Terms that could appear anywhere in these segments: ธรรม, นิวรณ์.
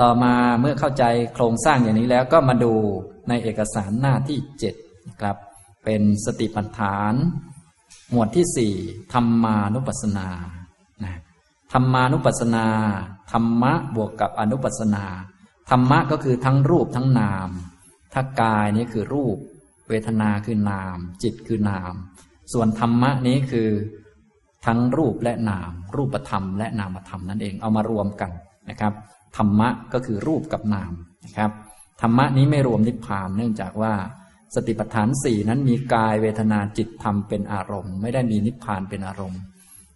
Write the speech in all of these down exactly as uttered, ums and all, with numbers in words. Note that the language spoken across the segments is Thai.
ต่อมาเมื่อเข้าใจโครงสร้างอย่างนี้แล้วก็มาดูในเอกสารหน้าที่เจ็ดนะครับเป็นสติปัฏฐานหมวดที่สี่ธรรมานุปัสสนานะธรรมานุปัสสนาธรรมะบวกกับอนุปัสสนาธรรมะก็คือทั้งรูปทั้งนามถ้ากายนี้คือรูปเวทนาคือนามจิตคือนามส่วนธรรมะนี้คือทั้งรูปและนามรูปธรรมและนามธรรมนั่นเองเอามารวมกันนะครับธรรมะก็คือรูปกับนามนะครับธรรมะนี้ไม่รวมนิพพานเนื่องจากว่าสติปัฏฐานสี่นั้นมีกายเวทนาจิตธรรมเป็นอารมณ์ไม่ได้มีนิพพานเป็นอารมณ์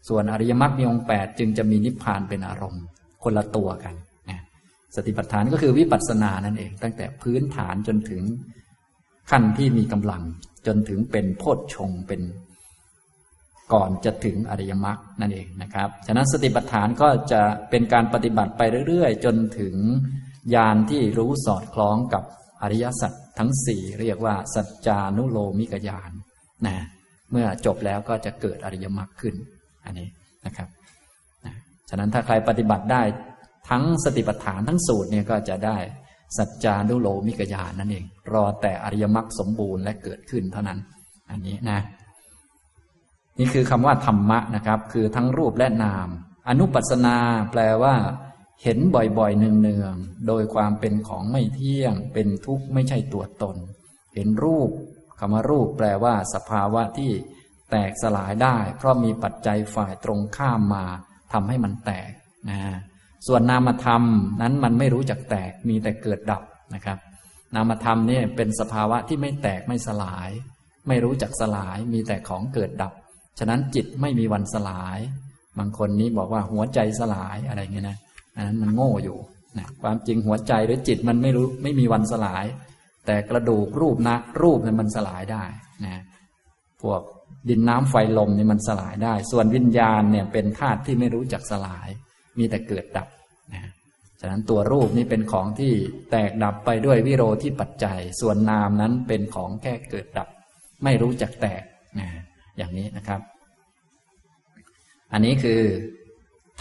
ส่วนอริยมรรคมีองค์แปดจึงจะมีนิพพานเป็นอารมณ์คนละตัวกันนะสติปัฏฐานก็คือวิปัสสนานั่นเองตั้งแต่พื้นฐานจนถึงขั้นที่มีกำลังจนถึงเป็นโพชฌงค์เป็นก่อนจะถึงอริยมรรคนั่นเองนะครับฉะนั้นสติปัฏฐานก็จะเป็นการปฏิบัติไปเรื่อยๆจนถึงญาณที่รู้สอดคล้องกับอริยสัจทั้งสี่เรียกว่าสัจจานุโลมิกญาณนะเมื่อจบแล้วก็จะเกิดอริยมรรคขึ้นอันนี้นะครับนะฉะนั้นถ้าใครปฏิบัติได้ทั้งสติปัฏฐานทั้งสูตรเนี่ยก็จะได้สัจจานุโลมิกญาณนั่นเองรอแต่อริยมรรคสมบูรณ์และเกิดขึ้นเท่านั้นอันนี้นะนี่คือคำว่าธรรมะนะครับคือทั้งรูปและนามอนุปัสสนาแปลว่าเห็นบ่อยๆเนืองๆโดยความเป็นของไม่เที่ยงเป็นทุกข์ไม่ใช่ตัวตนเห็นรูปคำว่ารูปแปลว่าสภาวะที่แตกสลายได้เพราะมีปัจจัยฝ่ายตรงข้ามมาทำให้มันแตกนะส่วนนามธรรมนั้นมันไม่รู้จักแตกมีแต่เกิดดับนะครับนามธรรมนี่เป็นสภาวะที่ไม่แตกไม่สลายไม่รู้จักสลายมีแต่ของเกิดดับฉะนั้นจิตไม่มีวันสลายบางคนนี้บอกว่าหัวใจสลายอะไรเงี้ยนะอันนั้นมันโง่อยู่นะความจริงหัวใจหรือจิตมันไม่รู้ไม่มีวันสลายแต่กระดูกรูปนะรูปเนี่ยมันสลายได้นะพวกดินน้ำไฟลมเนี่ยมันสลายได้ส่วนวิญญาณเนี่ยเป็นธาตุที่ไม่รู้จักสลายมีแต่เกิดดับนะฉะนั้นตัวรูปนี่เป็นของที่แตกดับไปด้วยวิโรธิปัจจัยส่วนนามนั้นเป็นของแค่เกิดดับไม่รู้จักแตกนะอย่างนี้นะครับอันนี้คือ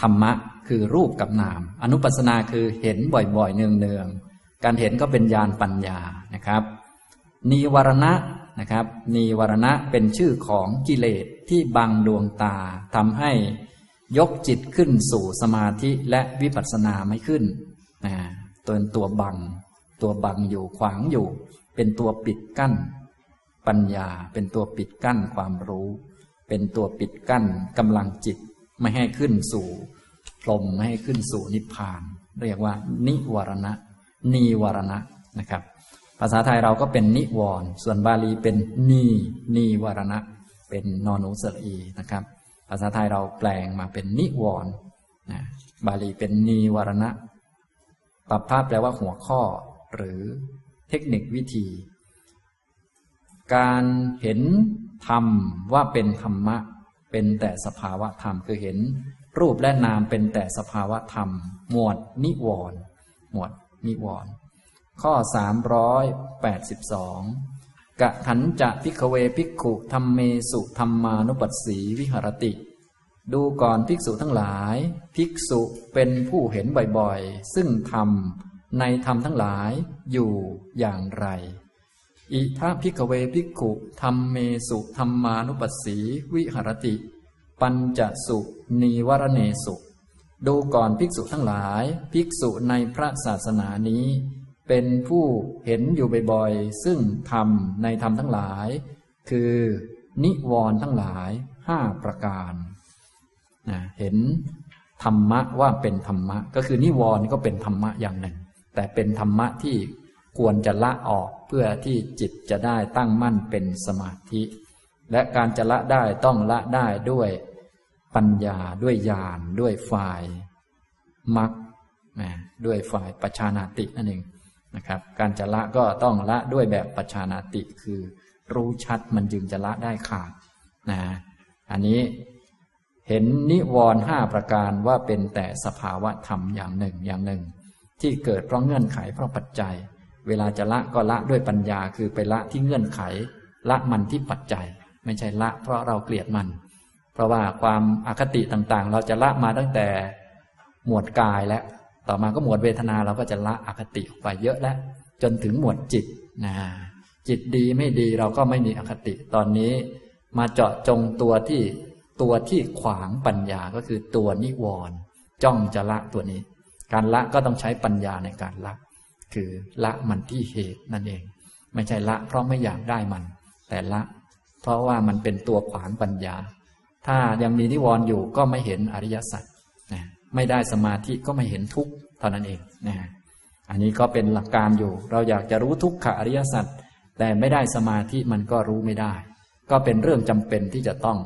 ธรรมะคือรูปกับนามอนุปัสสนาคือเห็นบ่อยๆเนืองๆการเห็นก็เป็นญาณปัญญานะครับนิวรณะนะครับนิวรณะเป็นชื่อของกิเลสที่บังดวงตาทำให้ยกจิตขึ้นสู่สมาธิและวิปัสสนาไม่ขึ้นนะตัวตัวบังตัวบังอยู่ขวางอยู่เป็นตัวปิดกั้นปัญญาเป็นตัวปิดกั้นความรู้เป็นตัวปิดกั้นกำลังจิตไม่ให้ขึ้นสู่พรหมไม่ให้ขึ้นสู่นิพพานเรียกว่านิวรณะนิวรณะนะครับภาษาไทยเราก็เป็นนิวรณ์ส่วนบาลีเป็นนีนิวรณะเป็นนอนูสระอีนะครับภาษาไทยเราแปลงมาเป็นนิวรณ์นะบาลีเป็นนิวรณะปัปพะแปลว่าหัวข้อหรือเทคนิควิธีการเห็นธรรมว่าเป็นธรรมะเป็นแต่สภาวะธรรมคือเห็นรูปและนามเป็นแต่สภาวะธรรมหมวดนิวรณ์หมวดนิวรณ์ข้อสามร้อยแปดสิบสองกะขันจะภิกขเวภิกขุธัมเมสุธัมมานุปัสสีวิหรติดูก่อนภิกษุทั้งหลายภิกษุเป็นผู้เห็นบ่อยๆซึ่งธรรมในธรรมทั้งหลายอยู่อย่างไรอิทะภิกขเวภิกขุธัมเมสุธัมมานุปัสสีวิหรติปัญจสุนิวรเณสุดูก่อนภิกษุทั้งหลายภิกษุในพระศาสนานี้เป็นผู้เห็นอยู่บ่อยๆซึ่งธรรมในธรรมทั้งหลายคือนิวรณ์ทั้งหลายห้าประการนะเห็นธรรมะว่าเป็นธรรมะก็คือนิวรณ์ก็เป็นธรรมะอย่างหนึ่งแต่เป็นธรรมะที่ควรจะละออกเพื่อที่จิตจะได้ตั้งมั่นเป็นสมาธิและการจะละได้ต้องละได้ด้วยปัญญาด้วยญาณด้วยฝ่ายมรรคนะด้วยฝ่ายปัจฉานาตินั่นเองนะครับการจะละก็ต้องละด้วยแบบปัจฉานาติคือรู้ชัดมันจึงจะละได้ขาดนะอันนี้เห็นนิวรณ์ห้าประการว่าเป็นแต่สภาวะธรรมอย่างหนึ่งอย่างหนึ่งที่เกิดเพราะเงื่อนไขเพราะปัจจัยเวลาจะละก็ละด้วยปัญญาคือไปละที่เงื่อนไขละมันที่ปัจจัยไม่ใช่ละเพราะเราเกลียดมันเพราะว่าความอคติต่างๆเราจะละมาตั้งแต่หมวดกายและ ต่อมาก็หมวดเวทนาเราก็จะละอคติออกไปเยอะแล้วจนถึงหมวดจิตนะจิตดีไม่ดีเราก็ไม่มีอคติตอนนี้มาเจาะจงตัวที่ตัวที่ขวางปัญญาก็คือตัวนิวรณ์จ้องจะละตัวนี้การละก็ต้องใช้ปัญญาในการละคือละมันที่เหตุนั่นเองไม่ใช่ละเพราะไม่อยากได้มันแต่ละเพราะว่ามันเป็นตัวขวางปัญญาถ้ายังมีนิวรณ์อยู่ก็ไม่เห็นอริยสัจนะไม่ได้สมาธิก็ไม่เห็นทุกข์เท่านั้นเองนะอันนี้ก็เป็นหลักการอยู่เราอยากจะรู้ทุกขอริยสัจแต่ไม่ได้สมาธิมันก็รู้ไม่ได้ก็เป็นเรื่องจำเป็นที่จะต้อง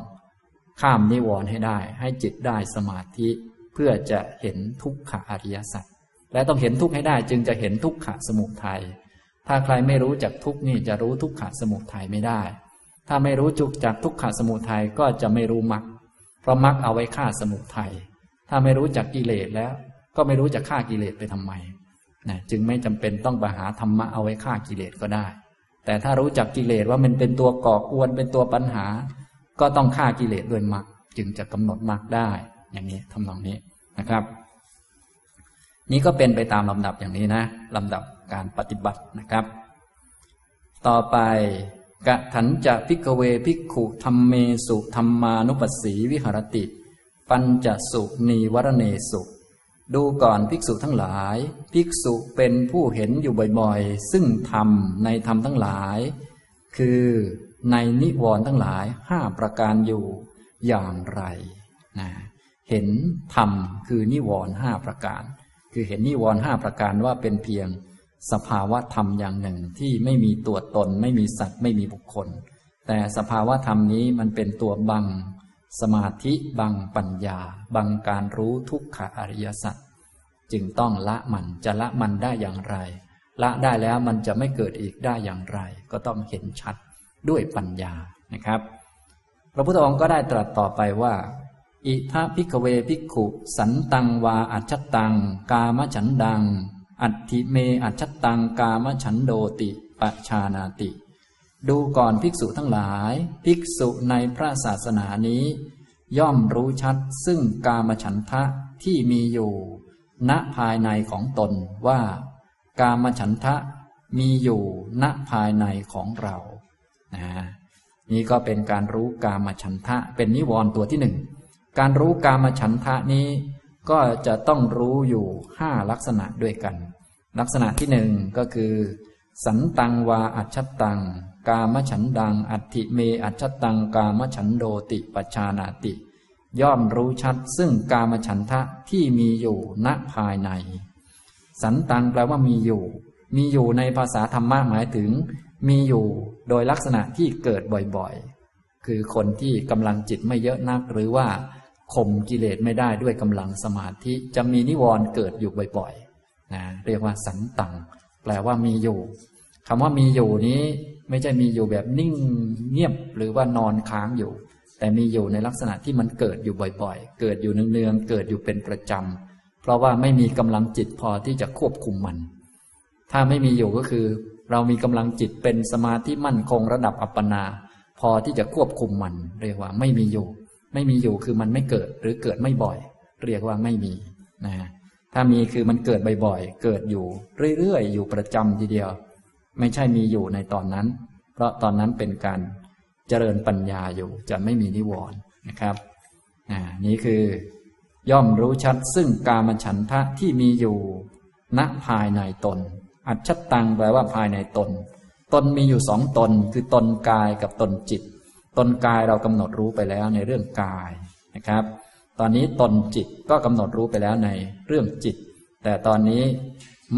ข้ามนิวรณ์ให้ได้ให้จิตได้สมาธิเพื่อจะเห็นทุกขอริยสัจและต้องเห็นทุกข์ให้ได้จึงจะเห็นทุกขสมุทัยถ้าใครไม่รู้จักทุกข์นี่จะรู้ทุกขสมุทัยไม่ได้ถ้าไม่รู้จุกจากทุกขสมุทัยก็จะไม่รู้มรรคเพราะมรรคเอาไว้ฆ่าสมุทัยถ้าไม่รู้จักกิเลสแล้วก็ไม่รู้จะฆ่ากิเลสไปทำไมนะจึงไม่จำเป็นต้องไปหาธรรมะเอาไว้ฆ่ากิเลสก็ได้แต่ถ้ารู้จักกิเลสว่ามันเป็นตัวก่อกวนเป็นตัวปัญหาก็ต้องฆ่ากิเลสด้วยมรรคจึงจะกำหนดมรรคได้อย่างนี้ทำนองนี้นะครับนี่ก็เป็นไปตามลำดับอย่างนี้นะลำดับการปฏิบัตินะครับต่อไปกะถันจะภิกขเวภิกขุธัมเมสุธัมมานุปัสสีวิหรติปัญจสุนีวรเณสุดูก่อนภิกษุทั้งหลายภิกษุเป็นผู้เห็นอยู่บ่อยๆซึ่งธรรมในธรรมทั้งหลายคือในนิวรณ์ทั้งหลายห้าประการอยู่อย่างไรนะเห็นธรรมคือนิวรณ์ห้าประการคือเห็นนิวรณ์ห้าประการว่าเป็นเพียงสภาวะธรรมอย่างหนึ่งที่ไม่มีตัวตนไม่มีสัตว์ไม่มีบุคคลแต่สภาวะธรรมนี้มันเป็นตัวบังสมาธิบังปัญญาบังการรู้ทุกขอริยสัจจึงต้องละมันจะละมันได้อย่างไรละได้แล้วมันจะไม่เกิดอีกได้อย่างไรก็ต้องเห็นชัดด้วยปัญญานะครับพระพุทธองค์ก็ได้ตรัสต่อไปว่าอิทะภิกขเวภิกขุสันตังวาอัจฉตังกามฉันดังอัตถิเมอัจฉตังกามฉันโดติปชานาติดูก่อนภิกษุทั้งหลายภิกษุในพระศาสนานี้ย่อมรู้ชัดซึ่งกามฉันทะที่มีอยู่ณภายในของตนว่ากามฉันทะมีอยู่ณภายในของเรานะนี่ก็เป็นการรู้กามฉันทะเป็นนิวรณ์ตัวที่หนึ่งการรู้กามฉันทะนี้ก็จะต้องรู้อยู่ห้าลักษณะด้วยกันลักษณะที่หนึ่งก็คือสันตังวาอัจฉตังกามฉันดังอัตถิเมอัจฉตังกามฉันโดติปชานาติย่อมรู้ชัดซึ่งกามฉันทะที่มีอยู่ณภายในสันตังแปลว่ามีอยู่มีอยู่ในภาษาธรรมะหมายถึงมีอยู่โดยลักษณะที่เกิดบ่อยๆคือคนที่กำลังจิตไม่เยอะนักหรือว่าข่มกิเลสไม่ได้ด้วยกำลังสมาธิจะมีนิวรณ์เกิดอยู่บ่อยๆนะเรียกว่าสันตังแปลว่ามีอยู่คำว่ามีอยู่นี้ไม่ใช่มีอยู่แบบนิ่งเงียบหรือว่านอนค้างอยู่แต่มีอยู่ในลักษณะที่มันเกิดอยู่บ่อยๆเกิดอยู่เนืองๆเกิดอยู่เป็นประจำเพราะว่าไม่มีกำลังจิตพอที่จะควบคุมมันถ้าไม่มีอยู่ก็คือเรามีกำลังจิตเป็นสมาธิมั่นคงระดับอัปปนาพอที่จะควบคุมมันเรียกว่าไม่มีอยู่ไม่มีอยู่คือมันไม่เกิดหรือเกิดไม่บ่อยเรียกว่าไม่มีนะถ้ามีคือมันเกิดบ่อยๆเกิดอยู่เรื่อยๆอยู่ประจำทีเดียวไม่ใช่มีอยู่ในตอนนั้นเพราะตอนนั้นเป็นการเจริญปัญญาอยู่จะไม่มีนิวรณ์นะครับอ่านี้คือย่อมรู้ชัดซึ่งกามฉันทะที่มีอยู่ณภายในตนอัจฉตังแปลว่าภายในตนตนมีอยู่สองตนคือตนกายกับตนจิตตนกายเรากำหนดรู้ไปแล้วในเรื่องกายนะครับตอนนี้ตนจิตก็กำหนดรู้ไปแล้วในเรื่องจิตแต่ตอนนี้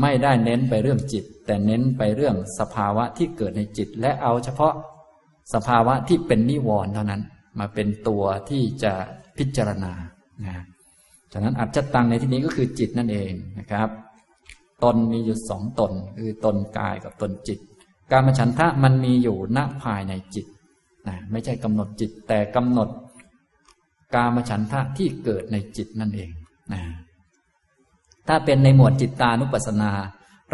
ไม่ได้เน้นไปเรื่องจิตแต่เน้นไปเรื่องสภาวะที่เกิดในจิตและเอาเฉพาะสภาวะที่เป็นนิวรณ์เท่านั้นมาเป็นตัวที่จะพิจารณานะฉะนั้นอัจฉตังในที่นี้ก็คือจิตนั่นเองนะครับตนมีอยู่สองตนคือตนกายกับตนจิตกามฉันทะมันมีอยู่ณภายในจิตนะไม่ใช่กำหนดจิตแต่กำหนดกามฉันทะที่เกิดในจิตนั่นเองนะถ้าเป็นในหมวดจิตตานุปัสสนา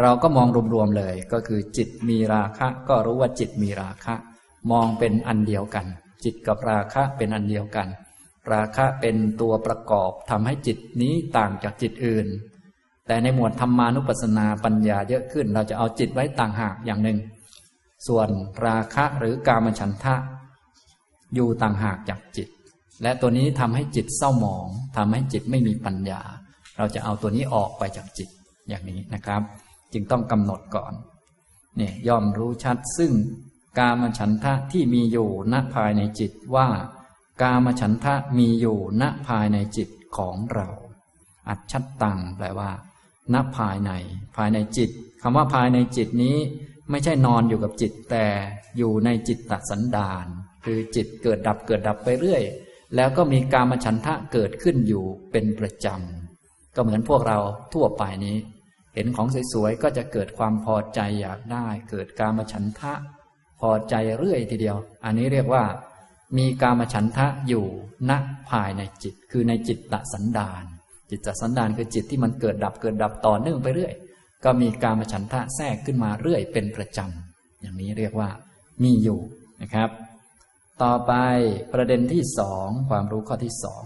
เราก็มองรวมๆเลยก็คือจิตมีราคะก็รู้ว่าจิตมีราคะมองเป็นอันเดียวกันจิตกับราคะเป็นอันเดียวกันราคะเป็นตัวประกอบทำให้จิตนี้ต่างจากจิตอื่น แต่ในหมวดธรรมานุปัสสนาปัญญาเยอะขึ้นเราจะเอาจิตไว้ต่างหากอย่างหนึ่งส่วนราคะหรือกามฉันทะอยู่ต่างหากจากจิตและตัวนี้ทำให้จิตเศร้าหมองทำให้จิตไม่มีปัญญาเราจะเอาตัวนี้ออกไปจากจิตอย่างนี้นะครับจึงต้องกำหนดก่อนเนี่ยย่อมรู้ชัดซึ่งกามฉันทะที่มีอยู่ณภายในจิตว่ากามฉันทะมีอยู่ณภายในจิตของเราอัจฉัตตังแปลว่าณภายในภายในจิตคำว่าภายในจิตนี้ไม่ใช่นอนอยู่กับจิตแต่อยู่ในจิตตสันดานคือจิตเกิดดับเกิดดับไปเรื่อยแล้วก็มีกามฉันทะเกิดขึ้นอยู่เป็นประจำก็เหมือนพวกเราทั่วไปนี้เห็นของสวยๆก็จะเกิดความพอใจอยากได้เกิดกามฉันทะพอใจเรื่อยทีเดียวอันนี้เรียกว่ามีกามฉันทะอยู่ณภายในจิตคือในจิตตสันดานจิตตสันดานคือจิตที่มันเกิดดับเกิดดับต่อเนื่องไปเรื่อยก็มีกามฉันทะแทรกขึ้นมาเรื่อยเป็นประจำอย่างนี้เรียกว่ามีอยู่นะครับต่อไปประเด็นที่สองความรู้ข้อที่สอง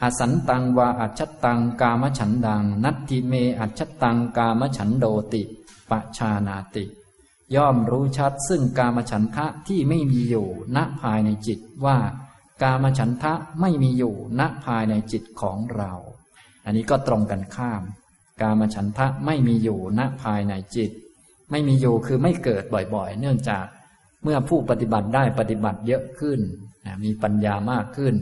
อสันตังวาอัจฉัตตังกามฉันดังนัตถิเมอัจฉัตตังกามฉันโดติปชานาติย่อมรู้ชัดซึ่งกามฉันทะที่ไม่มีอยู่ณภายในจิตว่ากามฉันทะไม่มีอยู่ณภายในจิตของเราอันนี้ก็ตรงกันข้ามกามฉันทะไม่มีอยู่ณภายในจิตไม่มีอยู่คือไม่เกิดบ่อยๆเนื่องจากเมื่อผู้ปฏิบัติได้ปฏิบัติเยอะขึ้นมีปัญญามากขึ้น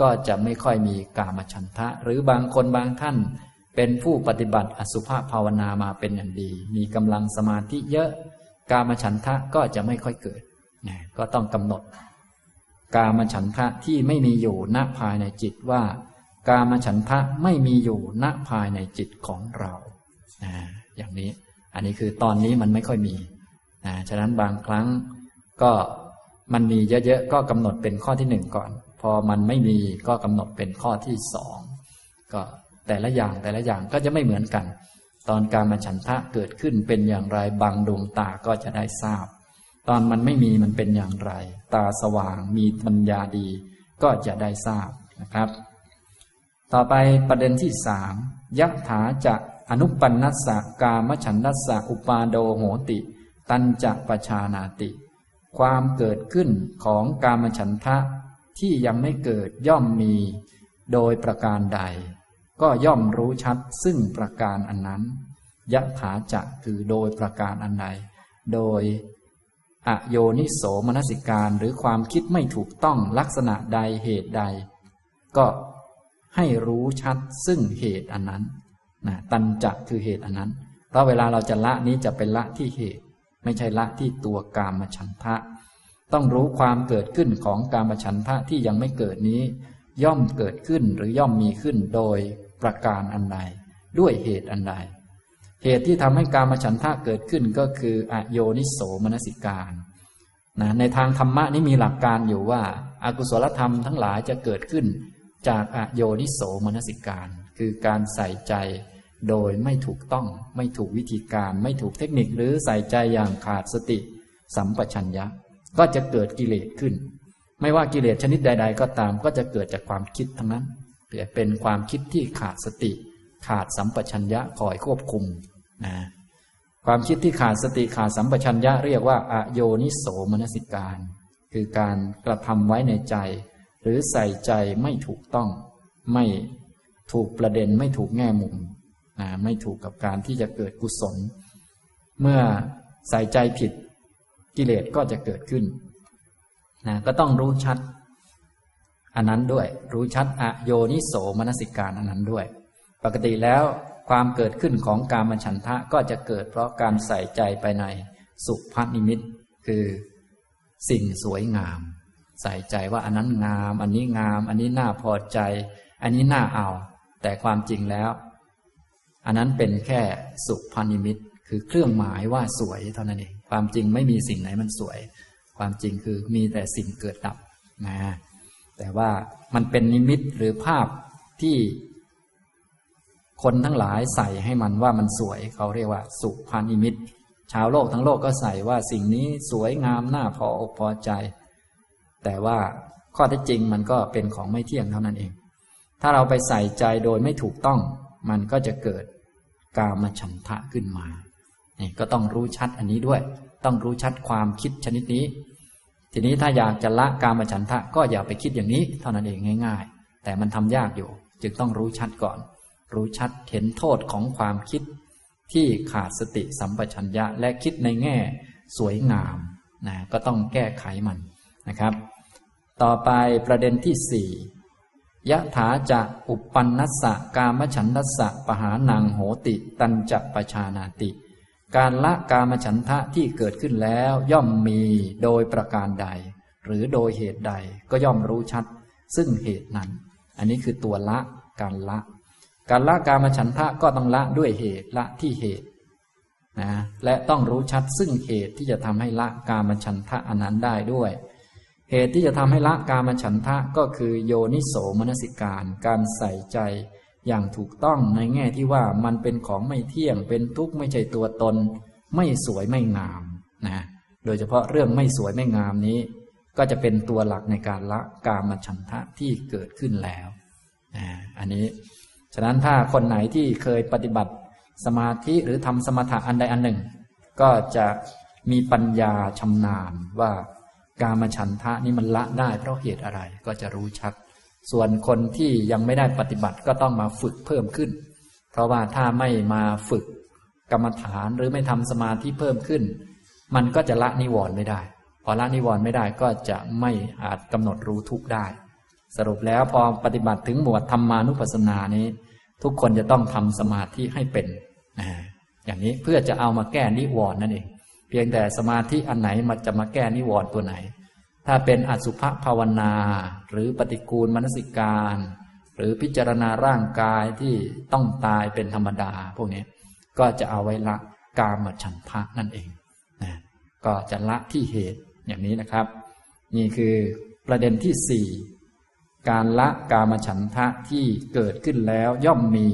ก็จะไม่ค่อยมีกามฉันทะหรือบางคนบางท่านเป็นผู้ปฏิบัติอสุภภาวนามาเป็นอย่างดีมีกำลังสมาธิเยอะกามฉันทะก็จะไม่ค่อยเกิดนะก็ต้องกำหนดกามฉันทะที่ไม่มีอยู่ณภายในจิตว่ากามฉันทะไม่มีอยู่ณภายในจิตของเรานะอย่างนี้อันนี้คือตอนนี้มันไม่ค่อยมีนะฉะนั้นบางครั้งก็มันมีเยอะๆก็กำหนดเป็นข้อที่หนึ่งก่อนพอมันไม่มีก็กำหนดเป็นข้อที่สองก็แต่ละอย่างแต่ละอย่างก็จะไม่เหมือนกันตอนกามฉันทะเกิดขึ้นเป็นอย่างไรบางดวงตาก็จะได้ทราบตอนมันไม่มีมันเป็นอย่างไรตาสว่างมีปัญญาดีก็จะได้ทราบนะครับต่อไปประเด็นที่สามยะถาจะอนุปปันนัสสะกามฉันทัสสะอุปาโดโหติตัญจะปชานาติความเกิดขึ้นของกามฉันทะที่ยังไม่เกิดย่อมมีโดยประการใดก็ย่อมรู้ชัดซึ่งประการอันนั้นยะถาจะคือโดยประการอันใดโดยอโยนิโสมนสิการหรือความคิดไม่ถูกต้องลักษณะใดเหตุใดก็ให้รู้ชัดซึ่งเหตุอันนั้นนะตัญจะคือเหตุอันนั้นเพราะเวลาเราจะละนี้จะเป็นละที่เหตุไม่ใช่ละที่ตัวกามฉันทะต้องรู้ความเกิดขึ้นของกามฉันทะที่ยังไม่เกิดนี้ย่อมเกิดขึ้นหรือย่อมมีขึ้นโดยประการอันใดด้วยเหตุอันใดเหตุที่ทำให้กามฉันทะเกิดขึ้นก็คืออโยนิโสมนสิการนะในทางธรรมะนี้มีหลักการอยู่ว่าอกุศลธรรมทั้งหลายจะเกิดขึ้นจากอโยนิโสมนสิการคือการใส่ใจโดยไม่ถูกต้องไม่ถูกวิธีการไม่ถูกเทคนิคหรือใส่ใจอย่างขาดสติสัมปชัญญะก็จะเกิดกิเลสขึ้นไม่ว่ากิเลสชนิดใดๆก็ตามก็จะเกิดจากความคิดทั้งนั้นเป็นความคิดที่ขาดสติขาดสัมปชัญญะคอยควบคุมนะความคิดที่ขาดสติขาดสัมปชัญญะเรียกว่าอโยนิโสมนสิการคือการกระทำไว้ในใจหรือใส่ใจไม่ถูกต้องไม่ถูกประเด็นไม่ถูกแง่มุมนะไม่ถูกกับการที่จะเกิดกุศลเมื่อใส่ใจผิดกิเลสก็จะเกิดขึ้นนะก็ต้องรู้ชัดอันนั้นด้วยรู้ชัดอโยนิโสมนสิการอันนั้นด้วยปกติแล้วความเกิดขึ้นของกามฉันทะก็จะเกิดเพราะการใส่ใจไปในสุภนิมิตคือสิ่งสวยงามใส่ใจว่าอันนั้นงามอันนี้งามอันนี้น่าพอใจอันนี้น่าเอาแต่ความจริงแล้วอันนั้นเป็นแค่สุภนิมิตคือเครื่องหมายว่าสวยเท่านั้นเองความจริงไม่มีสิ่งไหนมันสวยความจริงคือมีแต่สิ่งเกิดดับนะแต่ว่ามันเป็นนิมิตหรือภาพที่คนทั้งหลายใส่ให้มันว่ามันสวยเขาเรียกว่าสุภานิมิตชาวโลกทั้งโลกก็ใส่ว่าสิ่งนี้สวยงามน่าพออกพอใจแต่ว่าข้อเท็จจริงมันก็เป็นของไม่เที่ยงเท่านั้นเองถ้าเราไปใส่ใจโดยไม่ถูกต้องมันก็จะเกิด กามฉันทะขึ้นมานี่ก็ต้องรู้ชัดอันนี้ด้วยต้องรู้ชัดความคิดชนิดนี้ทีนี้ถ้าอยากจะละกามฉันทะก็อย่าไปคิดอย่างนี้เท่านั้นเองง่ายๆแต่มันทำยากอยู่จึงต้องรู้ชัดก่อนรู้ชัดเห็นโทษของความคิดที่ขาดสติสัมปชัญญะและคิดในแง่สวยงามนะก็ต้องแก้ไขมันนะครับต่อไปประเด็นที่สี่ยะถาจะอุปปันนัสสะกามฉันทัสสะปหานังโหติตัญจปชานาติการละกามฉันทะที่เกิดขึ้นแล้วย่อมมีโดยประการใดหรือโดยเหตุใดก็ย่อมรู้ชัดซึ่งเหตุนั้นอันนี้คือตัวละการละการละกามฉันทะก็ต้องละด้วยเหตุละที่เหตุนะและต้องรู้ชัดซึ่งเหตุที่จะทำให้ละกามฉันทะอันนั้นได้ด้วยเหตุที่จะทำให้ละกามฉันทะก็คือโยนิโสมนสิการการใส่ใจอย่างถูกต้องในแง่ที่ว่ามันเป็นของไม่เที่ยงเป็นทุกข์ไม่ใช่ตัวตนไม่สวยไม่งามนะโดยเฉพาะเรื่องไม่สวยไม่งามนี้ก็จะเป็นตัวหลักในการละกามฉันทะที่เกิดขึ้นแล้วนะอันนี้ฉะนั้นถ้าคนไหนที่เคยปฏิบัติสมาธิหรือทำสมถะอันใดอันหนึ่งก็จะมีปัญญาชำนาญว่ากามฉันทะนี้มันละได้เพราะเหตุอะไรก็จะรู้ชัดส่วนคนที่ยังไม่ได้ปฏิบัติก็ต้องมาฝึกเพิ่มขึ้นเพราะว่าถ้าไม่มาฝึกกรรมฐานหรือไม่ทำสมาธิเพิ่มขึ้นมันก็จะละนิวรณ์ไม่ได้พอละนิวรณ์ไม่ได้ก็จะไม่อาจกำหนดรู้ทุกข์ได้สรุปแล้วพอปฏิบัติถึงหมวดธรรมานุปัสสนานี้ทุกคนจะต้องทำสมาธิให้เป็นอย่างนี้เพื่อจะเอามาแก้นิวรณ์นั่นเองเพียงแต่สมาธิอันไหนมันจะมาแก้นิวรณ์ตัวไหนถ้าเป็นอสุภภาวนาหรือปฏิกูลมนสิการหรือพิจารณาร่างกายที่ต้องตายเป็นธรรมดาพวกนี้ก็จะเอาไว้ละกามฉันทะนั่นเองนะก็จะละที่เหตุอย่างนี้นะครับนี่คือประเด็นที่สี่การละกามฉันทะที่เกิดขึ้นแล้วย่อมมี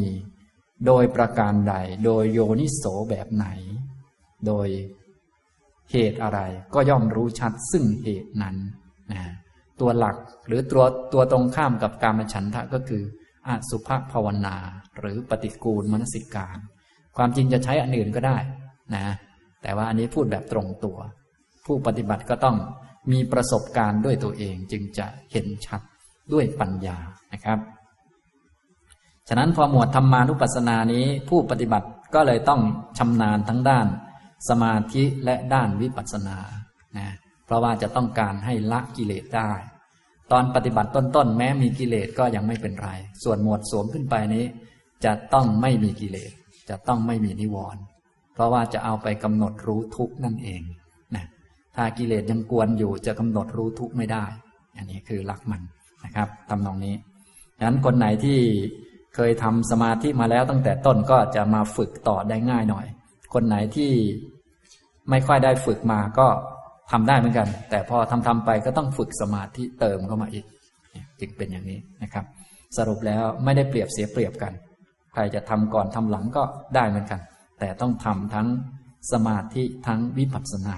โดยประการใดโดยโยนิโสแบบไหนโดยเหตุอะไรก็ย่อมรู้ชัดซึ่งเหตุนั้นนะตัวหลักหรือตัวตัวตรงข้ามกับกามฉันทะก็คืออสุภภาวนาหรือปฏิกูลมนสิการความจริงจะใช้อันอื่นก็ได้นะแต่ว่าอันนี้พูดแบบตรงตัวผู้ปฏิบัติก็ต้องมีประสบการณ์ด้วยตัวเองจึงจะเห็นชัดด้วยปัญญานะครับฉะนั้นพอหมวดธรรมานุปัสสนานี้ผู้ปฏิบัติก็เลยต้องชำนาญทั้งด้านสมาธิและด้านวิปัสสนานะเพราะว่าจะต้องการให้ละกิเลสได้ตอนปฏิบัติต้นๆแม้มีกิเลสก็ยังไม่เป็นไรส่วนหมวดสวมขึ้นไปนี้จะต้องไม่มีกิเลสจะต้องไม่มีนิวรณ์เพราะว่าจะเอาไปกำหนดรู้ทุกข์นั่นเองนะถ้ากิเลสยังกวนอยู่จะกำหนดรู้ทุกข์ไม่ได้อันนี้คือหลักมันนะครับทำนองนี้ฉะนั้นคนไหนที่เคยทำสมาธิมาแล้วตั้งแต่ต้นก็จะมาฝึกต่อได้ง่ายหน่อยคนไหนที่ไม่ค่อยได้ฝึกมาก็ทำได้เหมือนกันแต่พอทำทำไปก็ต้องฝึกสมาธิเติมเข้ามาอีกจึงเป็นอย่างนี้นะครับสรุปแล้วไม่ได้เปรียบเสียเปรียบกันใครจะทำก่อนทำหลังก็ได้เหมือนกันแต่ต้องทำทั้งสมาธิทั้งวิปัสสนา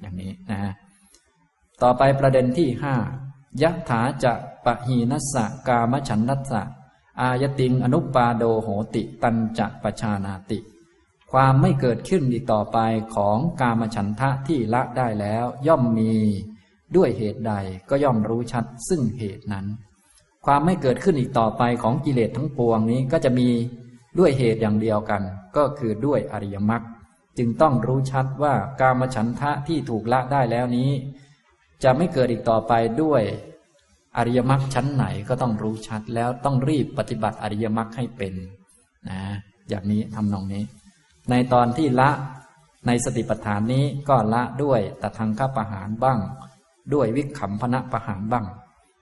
อย่างนี้นะต่อไปประเด็นที่ห้ายะถาจะปะหีนัสสะกามฉันทัสสะอายติงอนุปาโดโหติตัญจปชานาติความไม่เกิดขึ้นอีกต่อไปของกามฉันทะที่ละได้แล้วย่อมมีด้วยเหตุใดก็ย่อมรู้ชัดซึ่งเหตุนั้นความไม่เกิดขึ้นอีกต่อไปของกิเลสทั้งปวงนี้ก็จะมีด้วยเหตุอย่างเดียวกันก็คือด้วยอริยมรรคจึงต้องรู้ชัดว่ากามฉันทะที่ถูกละได้แล้วนี้จะไม่เกิดอีกต่อไปด้วยอริยมรรคชั้นไหนก็ต้องรู้ชัดแล้วต้องรีบปฏิบัติอริยมรรคให้เป็นนะอย่างนี้ทำนองนี้ในตอนที่ละในสติปัฏฐานนี้ก็ละด้วยตทังคปหานบ้างด้วยวิคัมภนปหานบ้าง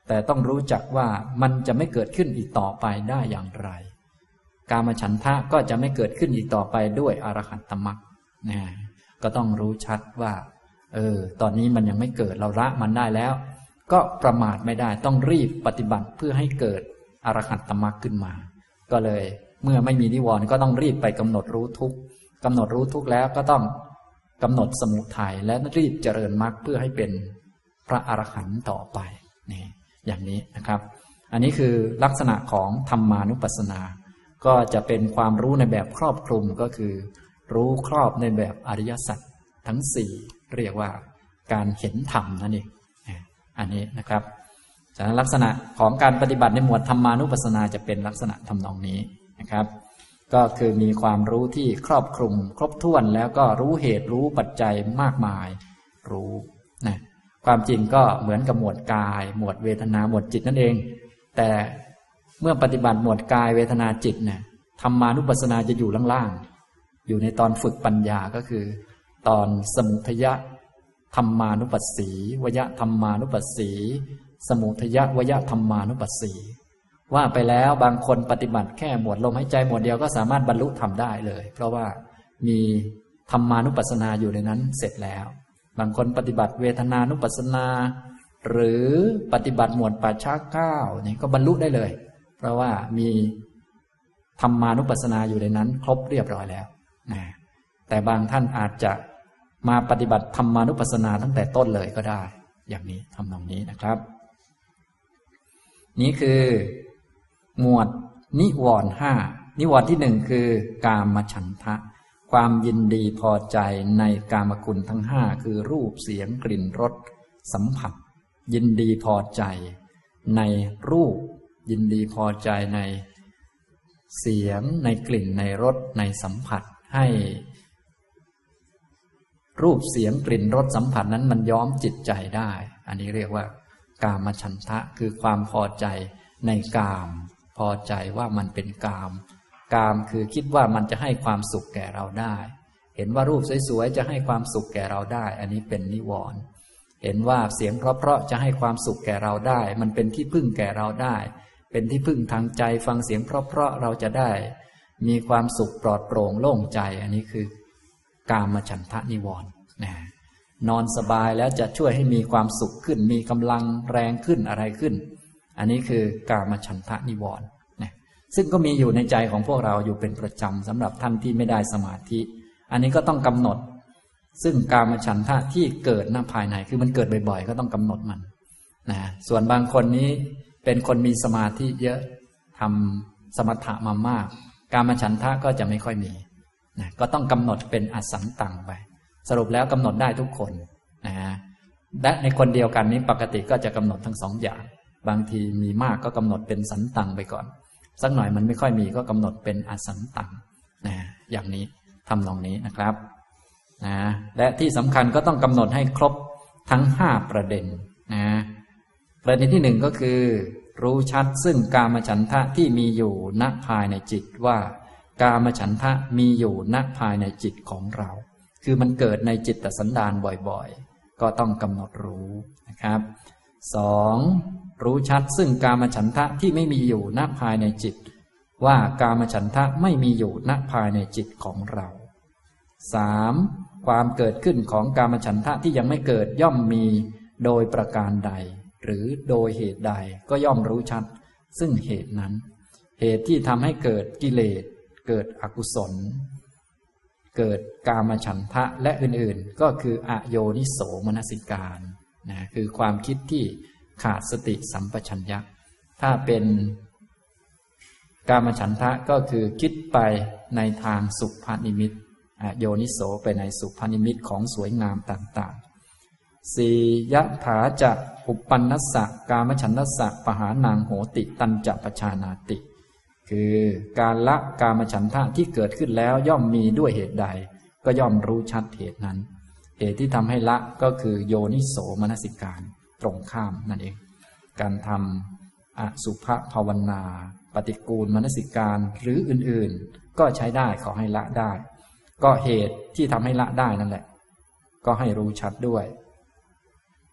แต่ต้องรู้จักว่ามันจะไม่เกิดขึ้นอีกต่อไปได้อย่างไรกามฉันทะก็จะไม่เกิดขึ้นอีกต่อไปด้วยอรหัตตมรรคนะก็ต้องรู้ชัดว่าเออตอนนี้มันยังไม่เกิดเราละมันได้แล้วก็ประมาทไม่ได้ต้องรีบปฏิบัติเพื่อให้เกิดอรหัตตมรรคขึ้นมาก็เลยเมื่อไม่มีนิวรณ์ก็ต้องรีบไปกำหนดรู้ทุกข์กำหนดรู้ทุกข์แล้วก็ต้องกำหนดสมุทัยและรีบเจริญมรรคเพื่อให้เป็นพระอรหันต์ต่อไปนี่อย่างนี้นะครับอันนี้คือลักษณะของธรรมานุปัสสนา ก็จะเป็นความรู้ในแบบครอบคลุมก็คือรู้ครอบในแบบอริยสัจทั้งสี่เรียกว่าการเห็นธรรมนั่นเองอันนี้นะครับฉะนั้นลักษณะของการปฏิบัติในหมวดธรรมานุปัสสนาจะเป็นลักษณะทำนองนี้นะครับก็คือมีความรู้ที่ครอบคลุมครบถ้วนแล้วก็รู้เหตุรู้ปัจจัยมากมายรู้นะความจริงก็เหมือนกับหมวดกายหมวดเวทนาหมวดจิตนั่นเองแต่เมื่อปฏิบัติหมวดกายเวทนาจิตเนี่ยธรรมานุปัสสนาจะอยู่ล่างๆอยู่ในตอนฝึกปัญญาก็คือตอนสมุทยะธรรมานุปัสสีวยธรรมานุปัสสีสมุทยะวยธรรมานุปัสสีว่าไปแล้วบางคนปฏิบัติแค่หมวดลมหายใจหมวดเดียวก็สามารถบรรลุธรรมได้เลยเพราะว่ามีธรรมานุปัสสนาอยู่ในนั้นเสร็จแล้วบางคนปฏิบัติเวทนานุปัสสนาหรือปฏิบัติหมวดปัจฉาก้าวนี่ก็บรรลุได้เลยเพราะว่ามีธรรมานุปัสสนาอยู่ในนั้นครบเรียบร้อยแล้วนะแต่บางท่านอาจจะมาปฏิบัติธรรมานุปัสสนาตั้งแต่ต้นเลยก็ได้อย่างนี้ทำนองนี้นะครับนี่คือหมวดนิวรณ์ห้านิวรณ์ที่หนึ่งคือกามฉันทะความยินดีพอใจในกามคุณทั้งห้าคือรูปเสียงกลิ่นรสสัมผัสยินดีพอใจในรูปยินดีพอใจในเสียงในกลิ่นในรสในสัมผัสให้รูปเสียงกลิ่นรสสัมผัสนั้นมันย้อมจิตใจได้อันนี้เรียกว่ากามฉันทะคือความพอใจในกามพอใจว่ามันเป็นกามกามคือคิดว่ามันจะให้ความสุขแก่เราได้เห็นว่ารูปสวยๆจะให้ความสุขแก่เราได้อันนี้เป็นนิวรณ์เห็นว่าเสียงเพราะๆจะให้ความสุขแก่เราได้มันเป็นที่พึ่งแก่เราได้เป็นที่พึ่งทางใจฟังเสียงเพราะๆเราจะได้มีความสุขปลอดโปร่งโล่งใจอันนี้คือกามฉันทะนิวรณ์นะนอนสบายแล้วจะช่วยให้มีความสุขขึ้นมีกำลังแรงขึ้นอะไรขึ้นอันนี้คือกามฉันทะนิวรณ์นะซึ่งก็มีอยู่ในใจของพวกเราอยู่เป็นประจำสำหรับท่านที่ไม่ได้สมาธิอันนี้ก็ต้องกำหนดซึ่งกามฉันทะที่เกิดหน้าภายในคือมันเกิดบ่อยๆก็ต้องกำหนดมันนะส่วนบางคนนี้เป็นคนมีสมาธิเยอะทำสมถะมามากกามฉันทะก็จะไม่ค่อยมีนะก็ต้องกำหนดเป็นอสังตังไปสรุปแล้วกำหนดได้ทุกคนนะฮะและในคนเดียวกันนี้ปกติก็จะกำหนดทั้งสองอย่างบางทีมีมากก็กำหนดเป็นสันตังไปก่อนสักหน่อยมันไม่ค่อยมีก็กำหนดเป็นอสันตังนะอย่างนี้ทำนองนี้นะครับนะและที่สำคัญก็ต้องกำหนดให้ครบทั้งห้าประเด็นนะประเด็นที่หนึ่งก็คือรู้ชัดซึ่งกามฉันทะที่มีอยู่ณภายในจิตว่ากามฉันทะมีอยู่ณภายในจิตของเราคือมันเกิดในจิตตสันดานบ่อยๆก็ต้องกำหนดรู้นะครับสองรู้ชัดซึ่งกามฉันทะที่ไม่มีอยู่ณภายในจิตว่ากามฉันทะไม่มีอยู่ณภายในจิตของเราสามความเกิดขึ้นของกามฉันทะที่ยังไม่เกิดย่อมมีโดยประการใดหรือโดยเหตุใดก็ย่อมรู้ชัดซึ่งเหตุนั้นเหตุที่ทำให้เกิดกิเลสเกิดอกุศลเกิดกามฉันทะและอื่นๆก็คืออโยนิโสมนสิการนะคือความคิดที่ขาดสติสัมปชัญญะถ้าเป็นกามฉันทะก็คือคิดไปในทางสุภนิมิตอโยนิโสไปในสุภนิมิตของสวยงามต่างๆสียะถาจะอุปปันนัสสะกามฉันทัสสะปหานางโหติตัญจะปชานาติคือการละกามฉันทะที่เกิดขึ้นแล้วย่อมมีด้วยเหตุใดก็ย่อมรู้ชัดเหตุนั้นเหตุที่ทำให้ละก็คือโยนิโสมนสิการตรงข้ามนั่นเองการทำอสุภภาวนาปฏิกูลมนสิการหรืออื่นๆก็ใช้ได้ขอให้ละได้ก็เหตุที่ทำให้ละได้นั่นแหละก็ให้รู้ชัดด้วย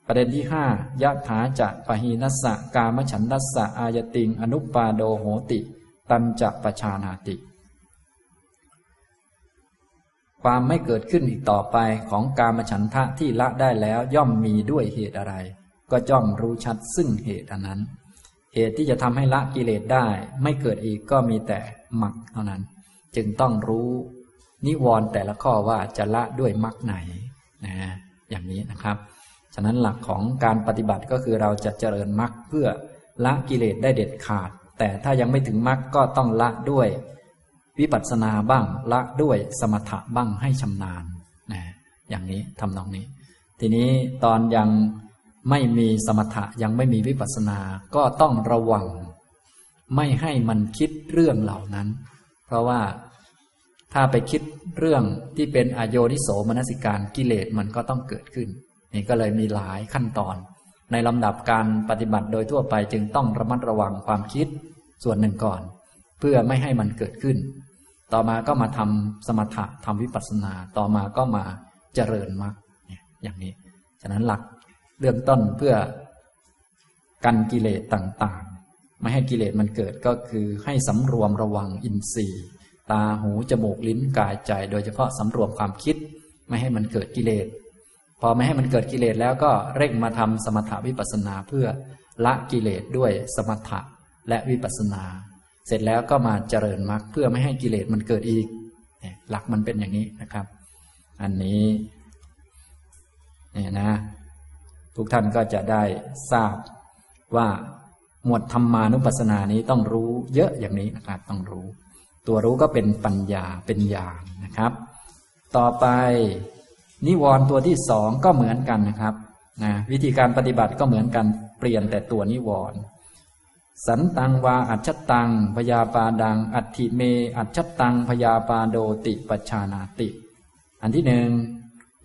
ประเด็นที่ห้ายะถาจะปหีนัสสะกามฉันทัสสะอายติงอนุปปาโดโหติตัญจะปชานาติความไม่เกิดขึ้นอีกต่อไปของกามฉันทะที่ละได้แล้วย่อมมีด้วยเหตุอะไรก็ย่อมรู้ชัดซึ่งเหตุอันนั้นเหตุที่จะทำให้ละกิเลสได้ไม่เกิดอีกก็มีแต่มรรคเท่านั้นจึงต้องรู้นิวรณ์แต่ละข้อว่าจะละด้วยมรรคไหนนะอย่างนี้นะครับฉะนั้นหลักของการปฏิบัติก็คือเราจะเจริญมรรคเพื่อละกิเลสได้เด็ดขาดแต่ถ้ายังไม่ถึงมรรคก็ต้องละด้วย วิปัสสนาบ้างละด้วยสมถะบ้างให้ชำนาญนะอย่างนี้ทำนองนี้ทีนี้ตอนยังไม่มีสมถะยังไม่มีวิปัสสนาก็ต้องระวังไม่ให้มันคิดเรื่องเหล่านั้นเพราะว่าถ้าไปคิดเรื่องที่เป็นอโยนิโสมนสิการกิเลสมันก็ต้องเกิดขึ้นนี่ก็เลยมีหลายขั้นตอนในลำดับการปฏิบัติโดยทั่วไปจึงต้องระมัดระวังความคิดส่วนหนึ่งก่อนเพื่อไม่ให้มันเกิดขึ้นต่อมาก็มาทำสมถะทำวิปัสสนาต่อมาก็มาเจริญมรรคอย่างนี้ฉะนั้นหลักเริ่มต้นเพื่อกันกิเลสต่างๆไม่ให้กิเลสมันเกิดก็คือให้สำรวมระวังอินทรีย์ตาหูจมูกลิ้นกายใจโดยเฉพาะสำรวมความคิดไม่ให้มันเกิดกิเลสพอไม่ให้มันเกิดกิเลสแล้วก็เร่งมาทำสมถะวิปัสสนาเพื่อละกิเลสด้วยสมถะและวิปัสสนาเสร็จแล้วก็มาเจริญมรรคเพื่อไม่ให้กิเลสมันเกิดอีกหลักมันเป็นอย่างนี้นะครับอันนี้เนี่ยนะทุกท่านก็จะได้ทราบว่าหมวดธรรมานุปัสสนานี้ต้องรู้เยอะอย่างนี้นะครับต้องรู้ตัวรู้ก็เป็นปัญญาเป็นญาณนะครับต่อไปนิวรณ์ตัวที่สองก็เหมือนกันนะครับนะวิธีการปฏิบัติก็เหมือนกันเปลี่ยนแต่ตัวนิวรณ์สันตังวาอัจฉตังพยาปาดังอัตถิเมอัจฉตังพยาปาโดติปัจฉานาติอันที่หนึ่ง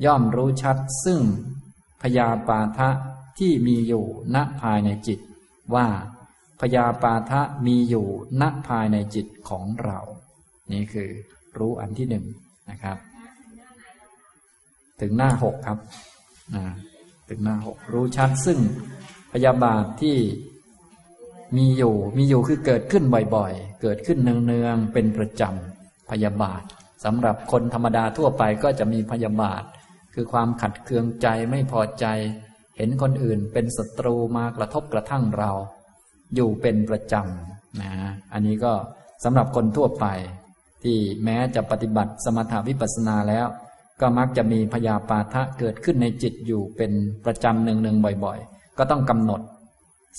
ย่อมรู้ชัดซึ่งพยาปาทะที่มีอยู่ณภายในจิตว่าพยาปาทะมีอยู่ณภายในจิตของเรานี่คือรู้อันที่หนึ่งนะครับถึงหน้าหกครับถึงหน้าหกรู้ชัดซึ่งพยาบาทที่มีอยู่มีอยู่คือเกิดขึ้นบ่อยๆเกิดขึ้นเนืองๆเป็นประจำพยาบาทสำหรับคนธรรมดาทั่วไปก็จะมีพยาบาทคือความขัดเคืองใจไม่พอใจเห็นคนอื่นเป็นศัตรูมากระทบกระทั่งเราอยู่เป็นประจำนะอันนี้ก็สำหรับคนทั่วไปที่แม้จะปฏิบัติสมถะวิปัสสนาแล้วก็มักจะมีพยาปาทะเกิดขึ้นในจิตอยู่เป็นประจำเนืองๆบ่อยๆก็ต้องกำหนด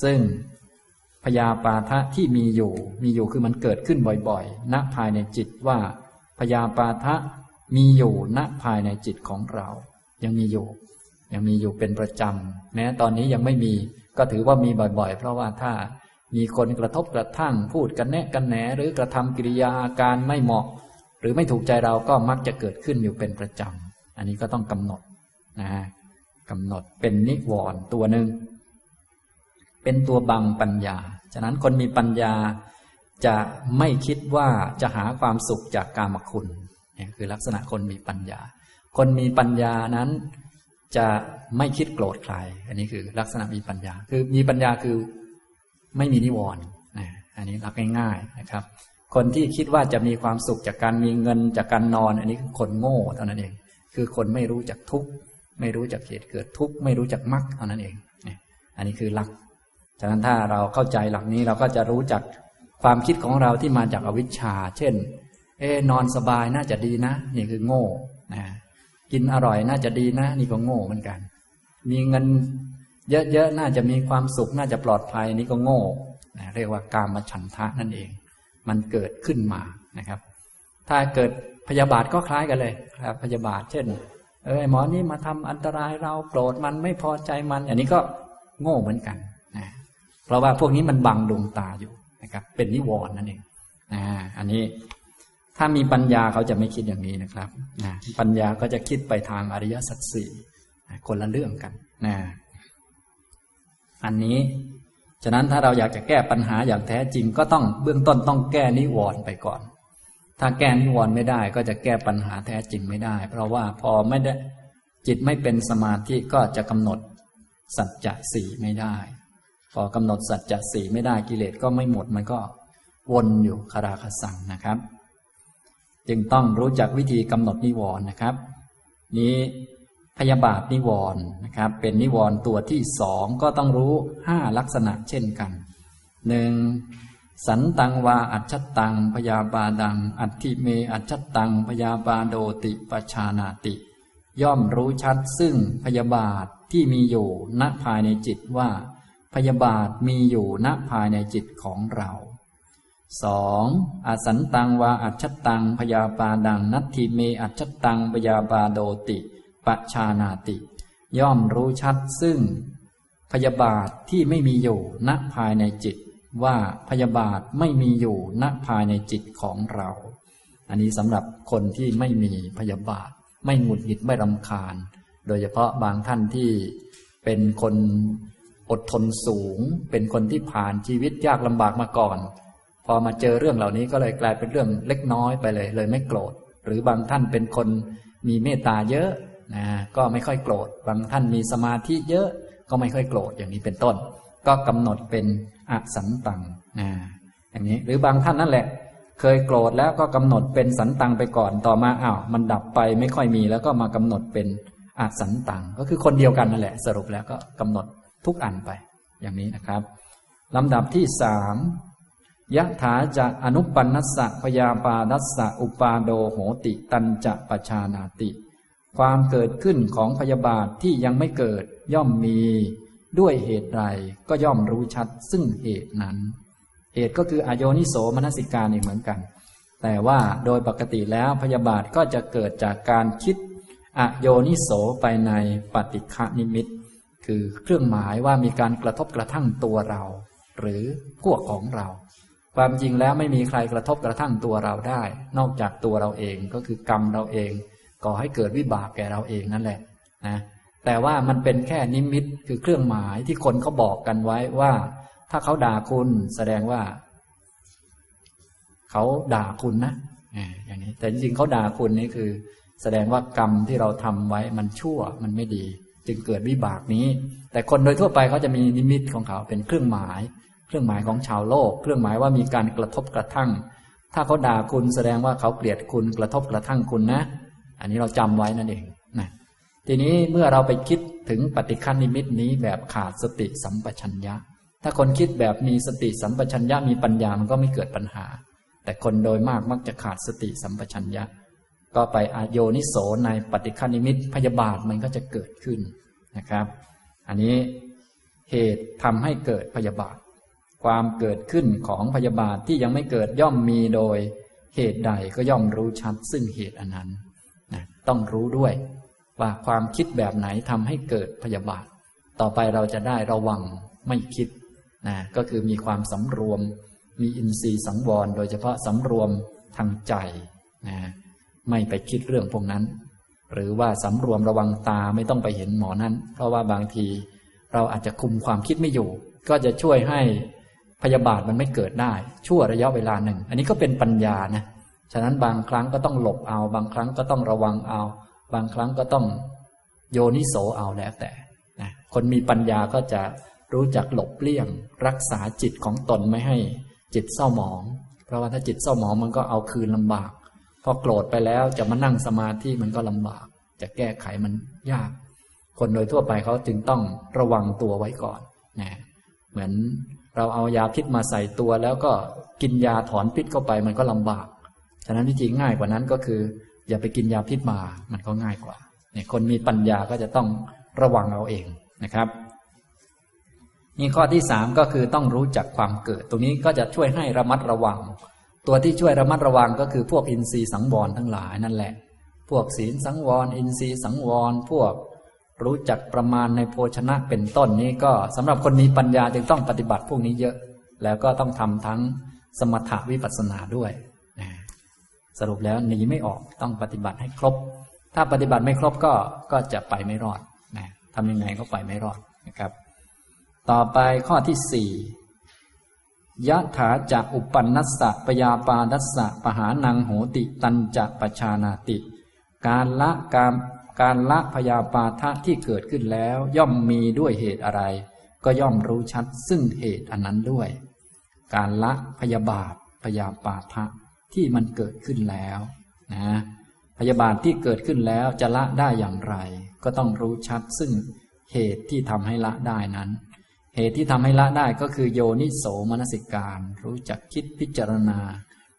ซึ่งพยาปาทะที่มีอยู่มีอยู่คือมันเกิดขึ้นบ่อยๆณภายในจิตว่าพยาปาทะมีอยู่ณภายในจิตของเรายังมีอยู่ยังมีอยู่เป็นประจำแม้ตอนนี้ยังไม่มีก็ถือว่ามีบ่อยๆเพราะว่าถ้ามีคนกระทบกระทั่งพูดกันแนะกันแหนหรือกระทำกิริยาอาการไม่เหมาะหรือไม่ถูกใจเราก็มักจะเกิดขึ้นอยู่เป็นประจำอันนี้ก็ต้องกำหนดนะกำหนดเป็นนิวรณ์ตัวหนึ่งเป็นตัวบังปัญญาฉะนั้นคนมีปัญญาจะไม่คิดว่าจะหาความสุขจากกามคุณนี่คือลักษณะคนมีปัญญาคนมีปัญญานั้นจะไม่คิดโกรธใครอันนี้คือลักษณะมีปัญญาคือมีปัญญาคือไม่มีนิวรณ์อันนี้หลักง่ายๆนะครับคนที่คิดว่าจะมีความสุขจากการมีเงินจากการนอนอันนี้คือคนโง่เท่านั้นเองคือคนไม่รู้จักทุกข์ไม่รู้จักเหตุเกิดทุกข์ไม่รู้จักมรรคเท่านั้นเองอันนี้คือหลักฉะนั้นถ้าเราเข้าใจหลักนี้เราก็จะรู้จักความคิดของเราที่มาจากอวิชชาเช่นเอ้นอนสบายน่าจะดีนะนี่คือโง่นะกินอร่อยน่าจะดีนะนี่ก็โง่เหมือนกันมีเงินเยอะๆน่าจะมีความสุขน่าจะปลอดภัยนี่ก็โง่นะเรียกว่ากามฉันทะนั่นเองมันเกิดขึ้นมานะครับถ้าเกิดพยาบาทก็คล้ายกันเลยครับพยาบาทเช่นเอ้ยหมอนี่มาทำอันตรายเราโกรธมันไม่พอใจมันอันนี้ก็โง่เหมือนกันนะเพราะว่าพวกนี้มันบังดวงตาอยู่นะครับเป็นนิวรณ์นั่นเองนะอันนี้ถ้ามีปัญญาเขาจะไม่คิดอย่างนี้นะครับนะปัญญาก็จะคิดไปทางอริยสัจสี่คนละเรื่องกันนะอันนี้ฉะนั้นถ้าเราอยากจะแก้ปัญหาอย่างแท้จริงก็ต้องเบื้องต้นต้องแก้นิวรณ์ไปก่อนถ้าแก้นิวรณ์ไม่ได้ก็จะแก้ปัญหาแท้จริงไม่ได้เพราะว่าพอไม่ได้จิตไม่เป็นสมาธิก็จะกำหนดสัจจะสี่ไม่ได้พอกำหนดสัจจะสี่ไม่ได้กิเลสก็ไม่หมดมันก็วนอยู่คาราคาซังนะครับจึงต้องรู้จักวิธีกำหนดนิวรณ์นะครับนี้พยาบาทนิวรณ์นะครับเป็นนิวรณ์ตัวที่สองก็ต้องรู้ห้าลักษณะเช่นกันหนึ่งสันตังวาอัจฉตังพยาบาดังอัตถิเมอัจฉตังพยาบาโดติปัจฉานาติย่อมรู้ชัดซึ่งพยาบาทที่มีอยู่ณภายในจิตว่าพยาบาทมีอยู่ณภายในจิตของเรา สองอสันตังวาอัจฉตังพยาปาดังนัตถิเมอัจฉตังพยาปาโดติปชานาติย่อมรู้ชัดซึ่งพยาบาทที่ไม่มีอยู่ณภายในจิตว่าพยาบาทไม่มีอยู่ณภายในจิตของเราอันนี้สำหรับคนที่ไม่มีพยาบาทไม่หงุดหงิดไม่รำคาญโดยเฉพาะบางท่านที่เป็นคนอดทนสูงเป็นคนที่ผ่านชีวิตยากลำบากมาก่อนพอมาเจอเรื่องเหล่านี้ก็เลยกลายเป็นเรื่องเล็กน้อยไปเลยเลยไม่โกรธหรือบางท่านเป็นคนมีเมตตาเยอะนะก็ไม่ค่อยโกรธบางท่านมีสมาธิเยอะก็ไม่ค่อยโกรธอย่างนี้เป็นต้นก็กำหนดเป็นอสันตังนะอย่างนี้หรือบางท่านนั่นแหละเคยโกรธแล้วก็กำหนดเป็นสันตังไปก่อนต่อมาอ้าวมันดับไปไม่ค่อยมีแล้วก็มากำหนดเป็นอสันตังก็คือคนเดียวกันนั่นแหละสรุปแล้วก็กำหนดทุกอันไปอย่างนี้นะครับลำดับที่สามยะถาจะอนุปันนัสสะพยาปานัสสะอุปาโดโหติตัญจะปชานาติความเกิดขึ้นของพยาบาทที่ยังไม่เกิดย่อมมีด้วยเหตุใดก็ย่อมรู้ชัดซึ่งเหตุนั้นเหตุก็คืออโยนิโสมนสิการเหมือนกันแต่ว่าโดยปกติแล้วพยาบาทก็จะเกิดจากการคิดอโยนิโสไปในปฏิฆนิมิตคือเครื่องหมายว่ามีการกระทบกระทั่งตัวเราหรือพวกของเราความจริงแล้วไม่มีใครกระทบกระทั่งตัวเราได้นอกจากตัวเราเองก็คือกรรมเราเองก่อให้เกิดวิบากแก่เราเองนั่นแหละนะแต่ว่ามันเป็นแค่นิมิตคือเครื่องหมายที่คนเขาบอกกันไว้ว่าถ้าเขาด่าคุณแสดงว่าเขาด่าคุณนะอย่างนี้แต่จริงๆเขาด่าคุณนี่คือแสดงว่ากรรมที่เราทำไว้มันชั่วมันไม่ดีจึงเกิดวิบากนี้แต่คนโดยทั่วไปเขาจะมีนิมิตของเขาเป็นเครื่องหมายเครื่องหมายของชาวโลกเครื่องหมายว่ามีการกระทบกระทั่งถ้าเขาด่าคุณแสดงว่าเขาเกลียดคุณกระทบกระทั่งคุณนะอันนี้เราจำไว้นั่นเองนะทีนี้เมื่อเราไปคิดถึงปฏิฆนิมิตนี้แบบขาดสติสัมปชัญญะถ้าคนคิดแบบมีสติสัมปชัญญะมีปัญญามันก็ไม่เกิดปัญหาแต่คนโดยมากมักจะขาดสติสัมปชัญญะก็ไปอโยนิโสในปฏิฆนิมิตพยาบาทมันก็จะเกิดขึ้นนะครับอันนี้เหตุทำให้เกิดพยาบาทความเกิดขึ้นของพยาบาทที่ยังไม่เกิดย่อมมีโดยเหตุใดก็ย่อมรู้ชัดซึ่งเหตุอันนั้นนะต้องรู้ด้วยว่าความคิดแบบไหนทำให้เกิดพยาบาทต่อไปเราจะได้ระวังไม่คิดนะก็คือมีความสำรวมมีอินทรีย์สังวรโดยเฉพาะสำรวมทางใจนะไม่ไปคิดเรื่องพวกนั้นหรือว่าสำรวมระวังตาไม่ต้องไปเห็นหมอนั้นเพราะว่าบางทีเราอาจจะคุมความคิดไม่อยู่ก็จะช่วยให้พยาบาทมันไม่เกิดได้ชั่วระยะเวลาหนึ่งอันนี้ก็เป็นปัญญานะฉะนั้นบางครั้งก็ต้องหลบเอาบางครั้งก็ต้องระวังเอาบางครั้งก็ต้องโยนิโสเอาแล้วแต่นะคนมีปัญญาก็จะรู้จักหลบเลี่ยงรักษาจิตของตนไม่ให้จิตเศร้าหมองเพราะว่าถ้าจิตเศร้าหมองมันก็เอาคืนลำบากพอโกรธไปแล้วจะมานั่งสมาธิมันก็ลำบากจะแก้ไขมันยากคนโดยทั่วไปเขาจึงต้องระวังตัวไว้ก่อนนะเหมือนเราเอายาพิษมาใส่ตัวแล้วก็กินยาถอนพิษเข้าไปมันก็ลำบากฉะนั้นวิธีง่ายกว่านั้นก็คืออย่าไปกินยาพิษมามันก็ง่ายกว่าเนี่ยคนมีปัญญาก็จะต้องระวังเอาเองนะครับนี่ข้อที่สามก็คือต้องรู้จักความเกิดตรงนี้ก็จะช่วยให้ระมัดระวังตัวที่ช่วยระมัดระวังก็คือพวกอินทรีย์สังวรทั้งหลายนั่นแหละพวกศีลสังวรอินทรีย์สังวรพวกรู้จักประมาณในโภชนะเป็นต้นนี้ก็สำหรับคนมีปัญญาจึงต้องปฏิบัติพวกนี้เยอะแล้วก็ต้องทำทั้งสมถะวิปัสสนาด้วยสรุปแล้วหนีไม่ออกต้องปฏิบัติให้ครบถ้าปฏิบัติไม่ครบก็ก็จะไปไม่รอดนะทำยังไงก็ไปไม่รอดนะครับต่อไปข้อที่สี่ยะถาจะอุปันนัสสะปยาปานัสสะปหานังโหติตัญจะปชานาติการละการการละพยาปาทะที่เกิดขึ้นแล้วย่อมมีด้วยเหตุอะไรก็ย่อมรู้ชัดซึ่งเหตุอันนั้นด้วยการละพยาบาทพยาปาทะที่มันเกิดขึ้นแล้วนะพยาบาทที่เกิดขึ้นแล้วจะละได้อย่างไรก็ต้องรู้ชัดซึ่งเหตุที่ทำให้ละได้นั้นเหตุที่ทำให้ละได้ก็คือโยนิโสมนสิการรู้จักคิดพิจารณา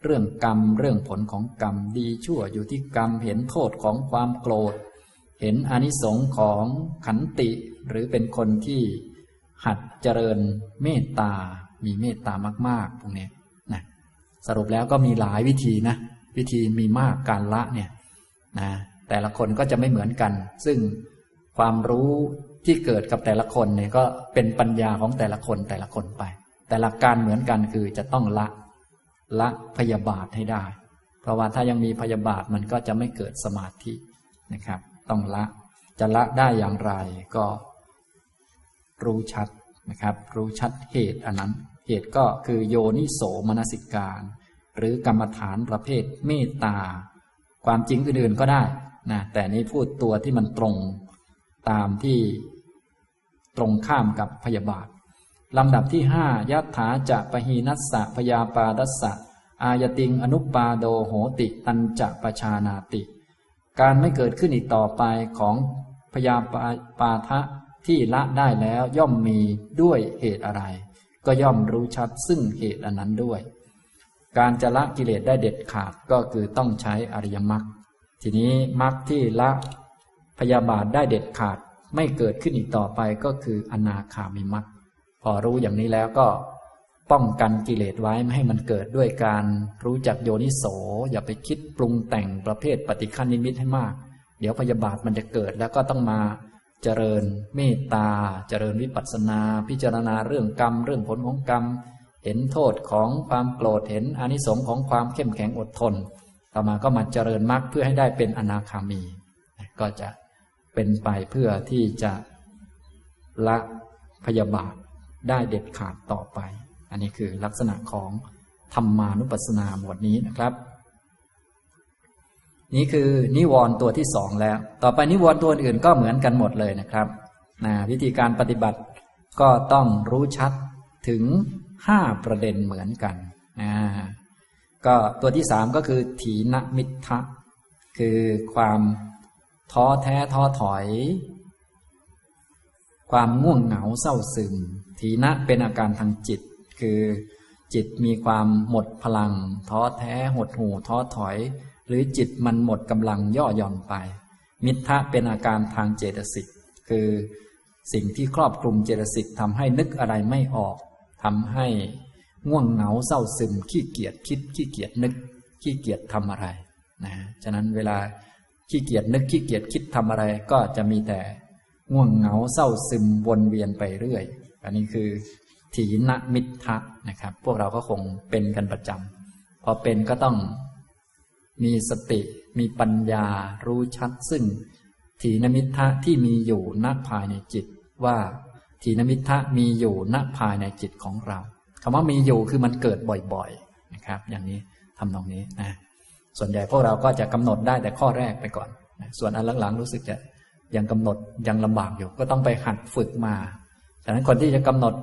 เรื่องกรรมเรื่องผลของกรรมดีชั่วอยู่ที่กรรมเห็นโทษของความโกรธเห็นอานิสงส์ของขันติหรือเป็นคนที่หัดเจริญเมตตามีเมตตามากๆพวกนี้นะ สรุปแล้วก็มีหลายวิธีนะวิธีมีมากการละเนี่ยนะแต่ละคนก็จะไม่เหมือนกันซึ่งความรู้ที่เกิดกับแต่ละคนเนี่ยก็เป็นปัญญาของแต่ละคนแต่ละคนไปแต่หลักการเหมือนกันคือจะต้องละละพยาบาทให้ได้เพราะว่าถ้ายังมีพยาบาทมันก็จะไม่เกิดสมาธินะครับต้องละจะละได้อย่างไรก็รู้ชัดนะครับรู้ชัดเหตุอันนั้นเหตุก็คือโยนิโสมนสิการหรือกรรมฐานประเภทเมตตาความจริงอื่นๆก็ได้นะแต่นี้พูดตัวที่มันตรงตามที่ตรงข้ามกับพยาบาทลำดับที่ห้ายัตถาจะปะหีนัสสะพยาปาทัสสะอายติงอนุปปาโดโหติตัญจะปชานาติการไม่เกิดขึ้นอีกต่อไปของพยาปาทะที่ละได้แล้วย่อมมีด้วยเหตุอะไรก็ย่อมรู้ชัดซึ่งเหตุอันนั้นด้วยการจะละกิเลสได้เด็ดขาดก็คือต้องใช้อริยมรรคทีนี้มรรคที่ละพยาบาทได้เด็ดขาดไม่เกิดขึ้นอีกต่อไปก็คืออนาคามิมรรคพอรู้อย่างนี้แล้วก็ป้องกันกิเลสไว้ไม่ให้มันเกิดด้วยการรู้จักโยนิโสอย่าไปคิดปรุงแต่งประเภทปฏิฆนิมิตให้มากเดี๋ยวพยาบาทมันจะเกิดแล้วก็ต้องมาเจริญเมตตาเจริญวิปัสสนาพิจารณาเรื่องกรรมเรื่องผลของกรรมเห็นโทษของความโกรธเห็นอานิสงส์ของความเข้มแข็งอดทนต่อมาก็มาเจริญมรรคเพื่อให้ได้เป็นอนาคามีก็จะเป็นไปเพื่อที่จะละพยาบาทได้เด็ดขาดต่อไปอันนี้คือลักษณะของธรรมานุปัสสนาหมวดนี้นะครับนี่คือนิวรณ์ตัวที่สองแล้วต่อไปนิวรณ์ตัวอื่นก็เหมือนกันหมดเลยนะครับนะวิธีการปฏิบัติก็ต้องรู้ชัดถึงห้าประเด็นเหมือนกันนะก็ตัวที่สามก็คือถีนมิทธะคือความท้อแท้ท้อถอยความง่วงเหงาเศร้าซึมถีนะเป็นอาการทางจิตคือจิตมีความหมดพลังท้อแท้หดหู่ท้อถอยหรือจิตมันหมดกำลังย่อหย่อนไปมิทธะเป็นอาการทางเจตสิกคือสิ่งที่ครอบคลุมเจตสิกทำให้นึกอะไรไม่ออกทำให้ง่วงเหงาเศร้าซึมขี้เกียจคิดขี้เกียจนึกขี้เกียจทำอะไรนะฉะนั้นเวลาขี้เกียจนึกขี้เกียจคิดทำอะไรก็จะมีแต่ง่วงเหงาเศร้าซึมวนเวียนไปเรื่อยอันนี้คือถีนมิทธะนะครับพวกเราก็คงเป็นกันประจำพอเป็นก็ต้องมีสติมีปัญญารู้ชัดซึ่งถีนมิทธะที่มีอยู่ณภายในจิตว่าถีนมิทธะมีอยู่ณภายในจิตของเราคำว่ามีอยู่คือมันเกิดบ่อยๆนะครับอย่างนี้ทำตรงนี้นะส่วนใหญ่พวกเราก็จะกำหนดได้แต่ข้อแรกไปก่อนส่วนอันหลังๆรู้สึกจะยังกำหนดยังลำบากอยู่ก็ต้องไปหัดฝึกมาฉะนั้นคนที่จะกำหนด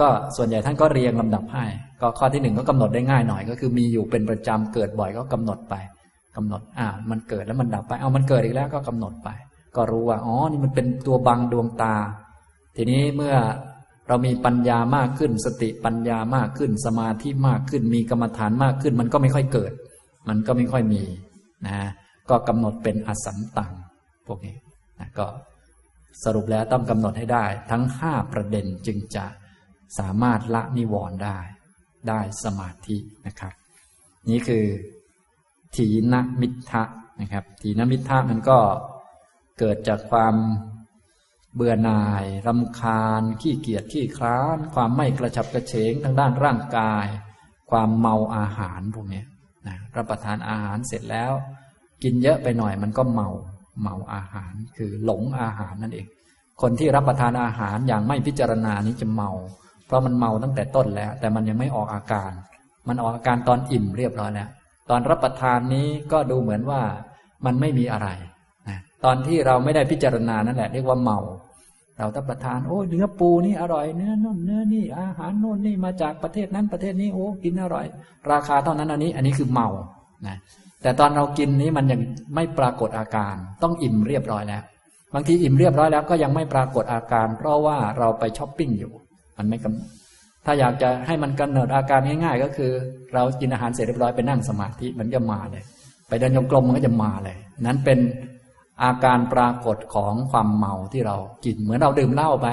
ก็ส่วนใหญ่ท่านก็เรียงลำดับให้ก็ข้อที่หนึ่งก็กำหนดได้ง่ายหน่อยก็คือมีอยู่เป็นประจำเกิดบ่อยก็กำหนดไปกำหนดอ่ามันเกิดแล้วมันดับไปเอามันเกิดอีกแล้วก็กำหนดไปก็รู้ว่าอ๋อนี่มันเป็นตัวบังดวงตาทีนี้เมื่อเรามีปัญญามากขึ้นสติปัญญามากขึ้นสมาธิมากขึ้นมีกรรมฐานมากขึ้นมันก็ไม่ค่อยเกิดมันก็ไม่ค่อยมีนะก็กำหนดเป็นอสันตังพวกนี้นะก็สรุปแล้วต้องกำหนดให้ได้ทั้งห้าประเด็นจึงจะสามารถละนิวรณ์ได้ได้สมาธินะครับนี่คือถีนมิทธะนะครับถีนมิทธะมันก็เกิดจากความเบื่อหน่ายรำคาญขี้เกียจขี้คร้านความไม่กระฉับกระเฉงทางด้านร่างกายความเมาอาหารพวกนี้นะรับประทานอาหารเสร็จแล้วกินเยอะไปหน่อยมันก็เมาเมาอาหารคือหลงอาหารนั่นเองคนที่รับประทานอาหารอย่างไม่พิจารณานี้จะเมาเพราะมันเมาตั้งแต่ต้นแล้วแต่มันยังไม่ออกอาการมันออกอาการตอนอิ่มเรียบร้อยแล้วตอนรับประทานนี้ก็ดูเหมือนว่ามันไม่มีอะไรนะตอนที่เราไม่ได้พิจารณานั่นแหละเรียกว่าเมาเรารับประทานโอ้เนื้อปูนี่อร่อยเนื้อนุ่นเนื้อนี่อาหารโน่นนี่มาจากประเทศนั้นประเทศนี้โอ้กินอร่อยราคาเท่านั้นอันนี้อันนี้คือเมานะแต่ตอนเรากินนี้มันยังไม่ปรากฏอาการต้องอิ่มเรียบร้อยแล้วบางทีอิ่มเรียบร้อยแล้วก็ยังไม่ปรากฏอาการเพราะว่าเราไปช้อปปิ้งอยู่มันไม่กำหนดถ้าอยากจะให้มันกำหนดอาการง่ายๆก็คือเรากินอาหารเสร็จเรียบร้อยไปนั่งสมาธิมันจะมาเลยไปเดินโยกลมมันก็จะมาเลยนั้นเป็นอาการปรากฏของความเมาที่เรากินเหมือนเราดื่มเหล้าไป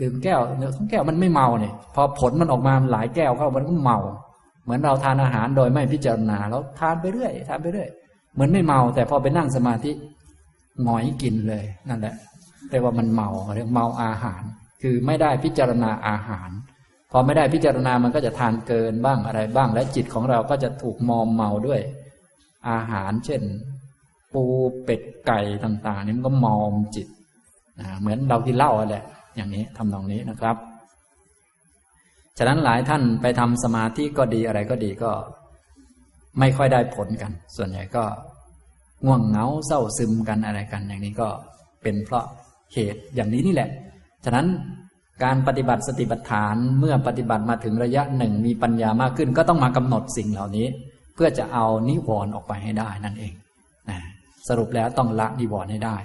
ดื่มแก้วเนื้อทั้งแก้วมันไม่เมาเนี่ยพอผลมันออกมาหลายแก้วเข้ามันก็เมา เหมือนเราทานอาหารโดยไม่พิจารณาแล้วทานไปเรื่อยทานไปเรื่อยเหมือนไม่เมาแต่พอไปนั่งสมาธิหงอยกินเลยนั่นแหละเรียกว่ามันเมาเรียกเมาอาหารคือไม่ได้พิจารณาอาหารพอไม่ได้พิจารณามันก็จะทานเกินบ้างอะไรบ้างและจิตของเราก็จะถูกมอมเมาด้วยอาหารเช่นปูเป็ดไก่ต่างๆนี่มันก็มอมจิตนะเหมือนเรากินเหล้าแหละอย่างนี้ทำนองนี้นะครับฉะนั้นหลายท่านไปทำสมาธิก็ดีอะไรก็ดีก็ไม่ค่อยได้ผลกันส่วนใหญ่ก็ง่วงเหงาเศร้าซึมกันอะไรกันอย่างนี้ก็เป็นเพราะเหตุอย่างนี้นี่แหละฉะนั้นการปฏิบัติสติปัฏฐานเมื่อปฏิบัติมาถึงระยะหนึ่งมีปัญญามากขึ้นก็ต้องมากำหนดสิ่งเหล่านี้เพื่อจะเอานิวรณ์ออกไปให้ได้นั่นเองนะสรุปแล้วต้องละนิวรณ์ให้ได้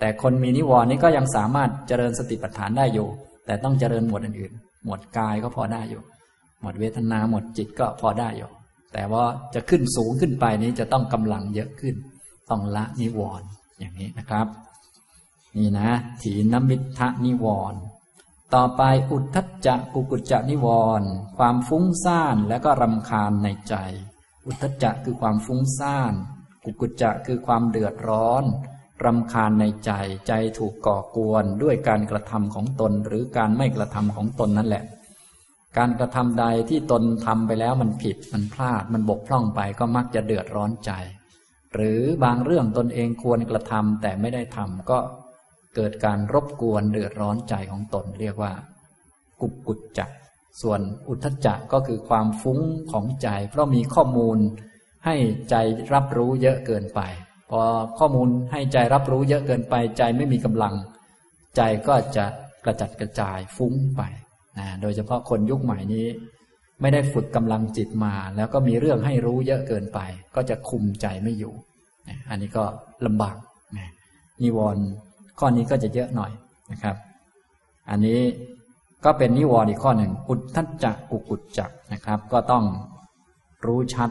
แต่คนมีนิวรณ์นี้ก็ยังสามารถเจริญสติปัฏฐานได้อยู่แต่ต้องเจริญหมวดอื่นๆหมวดกายก็พอได้อยู่หมวดเวทนาหมวดจิตก็พอได้อยู่แต่ว่าจะขึ้นสูงขึ้นไปนี้จะต้องกำลังเยอะขึ้นต้องละนิวรณ์อย่างนี้นะครับนี่นะถีนมิทธะนิวรณ์ต่อไปอุทธัจจะกุกุจจะนิวรณ์ความฟุ้งซ่านและก็รำคาญในใจอุทธัจจะคือความฟุ้งซ่านกุกุจจะคือความเดือดร้อนรำคาญในใจใจถูกก่อกวนด้วยการกระทำของตนหรือการไม่กระทำของตนนั่นแหละการกระทำใดที่ตนทำไปแล้วมันผิดมันพลาดมันบกพร่องไปก็มักจะเดือดร้อนใจหรือบางเรื่องตนเองควรกระทำแต่ไม่ได้ทำก็เกิดการรบกวนเดือดร้อนใจของตนเรียกว่ากุกุจจะส่วนอุทธัจจะก็คือความฟุ้งของใจเพราะมีข้อมูลให้ใจรับรู้เยอะเกินไปพอข้อมูลให้ใจรับรู้เยอะเกินไปใจไม่มีกำลังใจก็จะกระจัดกระจายฟุ้งไปนะโดยเฉพาะคนยุคใหม่นี้ไม่ได้ฝึกกำลังจิตมาแล้วก็มีเรื่องให้รู้เยอะเกินไปก็จะคุมใจไม่อยู่นะอันนี้ก็ลำบากนะนิวรณ์ข้อนี้ก็จะเยอะหน่อยนะครับอันนี้ก็เป็นนิวรณ์อีกข้อหนึ่งอุทธัจจะกุกุจจะนะครับก็ต้องรู้ชัด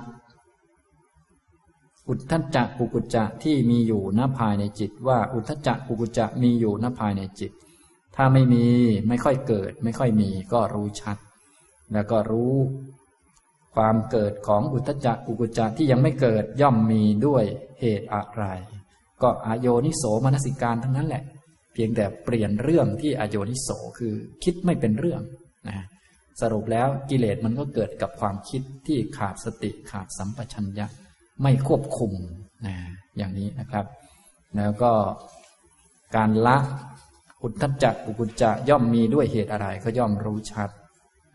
อุทธัจจะกุกุจจะที่มีอยู่ณภายในจิตว่าอุทธัจจะกุกุจจะมีอยู่ณภายในจิตถ้าไม่มีไม่ค่อยเกิดไม่ค่อยมีก็รู้ชัดแล้วก็รู้ความเกิดของอุทธัจจะกุกุจจะที่ยังไม่เกิดย่อมมีด้วยเหตุอะไรก็อโยนิโสมนสิการทั้งนั้นแหละเพียงแต่เปลี่ยนเรื่องที่อโยนิโสคือคิดไม่เป็นเรื่องนะสรุปแล้วกิเลสมันก็เกิดกับความคิดที่ขาดสติขาดสัมปชัญญะไม่ควบคุมนะอย่างนี้นะครับแล้วก็การละอุทธัจจะกุกุจจะย่อมมีด้วยเหตุอะไรก็ย่อมรู้ชัด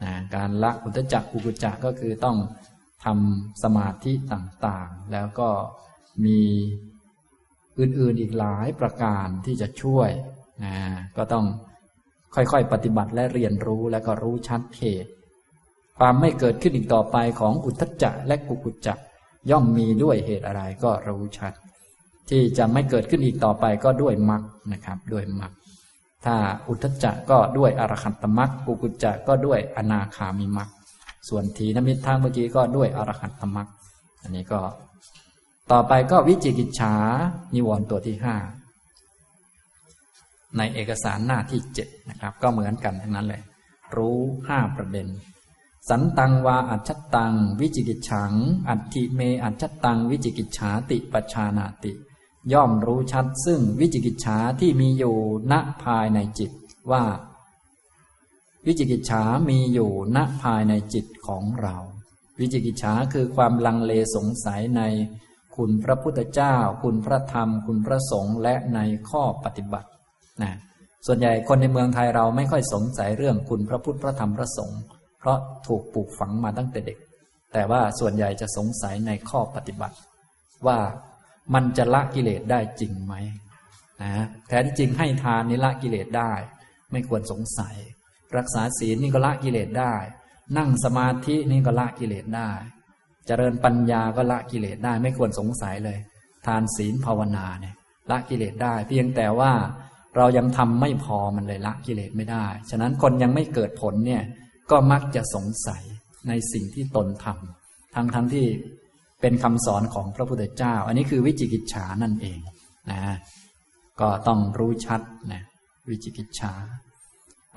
นะการละอุทธัจจะกุกุจจะก็คือต้องทำสมาธิต่างๆแล้วก็มีอื่นๆอีกหลายประการที่จะช่วยนะก็ต้องค่อยๆปฏิบัติและเรียนรู้และก็รู้ชัดเหตุความไม่เกิดขึ้นอีกต่อไปของอุทธัจจะและกุกุจจะย่อมมีด้วยเหตุอะไรก็รู้ชัดที่จะไม่เกิดขึ้นอีกต่อไปก็ด้วยมรรคนะครับด้วยมรรคถ้าอุทธัจจะก็ด้วยอรหัตตมรรคกุกุจจะก็ด้วยอนาคามิมรรคส่วนถีนมิทธะเมื่อกี้ก็ด้วยอรหัตตมรรคอันนี้ก็ต่อไปก็วิจิกิจฉานิวรณ์ตัวที่ห้าในเอกสารหน้าที่เจ็ดนะครับก็เหมือนกันทั้งนั้นเลยรู้ห้าประเด็นสันตังวาอัจฉตังวิจิกิจฉังอัตถิเมอัจฉตังวิจิกิจฉาติปัจฉานาติย่อมรู้ชัดซึ่งวิจิกิจฉาที่มีอยู่ณภายในจิตว่าวิจิกิจฉามีอยู่ณภายในจิตของเราวิจิกิจฉาคือความลังเลสงสัยในคุณพระพุทธเจ้าคุณพระธรรมคุณพระสงฆ์และในข้อปฏิบัตินะส่วนใหญ่คนในเมืองไทยเราไม่ค่อยสงสัยเรื่องคุณพระพุทธพระธรรมพระสงฆ์เพราะถูกปลูกฝังมาตั้งแต่เด็กแต่ว่าส่วนใหญ่จะสงสัยในข้อปฏิบัติว่ามันจะละกิเลสได้จริงไหมนะแท้ที่จริงให้ทานนี่ละกิเลสได้ไม่ควรสงสัยรักษาศีลนี่ก็ละกิเลสได้นั่งสมาธินี่ก็ละกิเลสได้เจริญปัญญาก็ละกิเลสได้ไม่ควรสงสัยเลยทานศีลภาวนาเนี่ยละกิเลสได้เพียงแต่ว่าเรายังทำไม่พอมันเลยละกิเลสไม่ได้ฉะนั้นคนยังไม่เกิดผลเนี่ยก็มักจะสงสัยในสิ่งที่ตนทำทั้งทั้งที่เป็นคำสอนของพระพุทธเจ้าอันนี้คือวิจิกิจฉานั่นเองนะก็ต้องรู้ชัดนะวิจิกิจฉา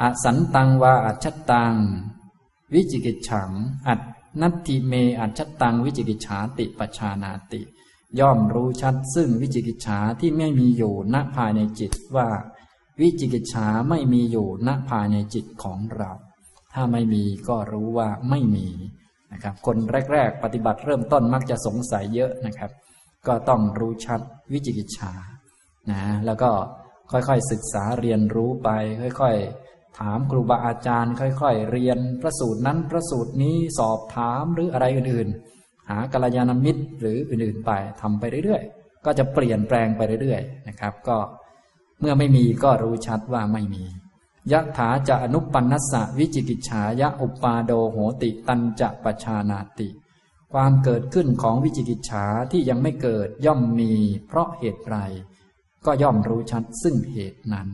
อสันตังวาอัจฉตังวิจิกิจฉังอัต นัตถิเมอัจฉตังวิจิกิจฉาติปัจฉานาติย่อมรู้ชัดซึ่งวิจิกิจฉาที่ไม่มีอยู่ณภายในจิตว่าวิจิกิจฉาไม่มีอยู่ณภายในจิตของเราถ้าไม่มีก็รู้ว่าไม่มีนะครับคนแรกๆปฏิบัติเริ่มต้นมักจะสงสัยเยอะนะครับก็ต้องรู้ชัดวิจิกิจฉานะแล้วก็ค่อยๆศึกษาเรียนรู้ไปค่อยๆถามครูบาอาจารย์ค่อยๆเรียนพระสูตรนั้นพระสูตรนี้สอบถามหรืออะไรอื่นๆหากัลยาณมิตรหรืออื่นๆไปทำไปเรื่อยๆก็จะเปลี่ยนแปลงไปเรื่อยๆนะครับก็เมื่อไม่มีก็รู้ชัดว่าไม่มียะถาจะอนุปปนัสสะวิจิกิจฉายะอุปปาโดโหติตัญจะปัจฉานาติความเกิดขึ้นของวิจิกิจฉาที่ยังไม่เกิดย่อมมีเพราะเหตุไรก็ย่อมรู้ชัดซึ่งเหตุนั้น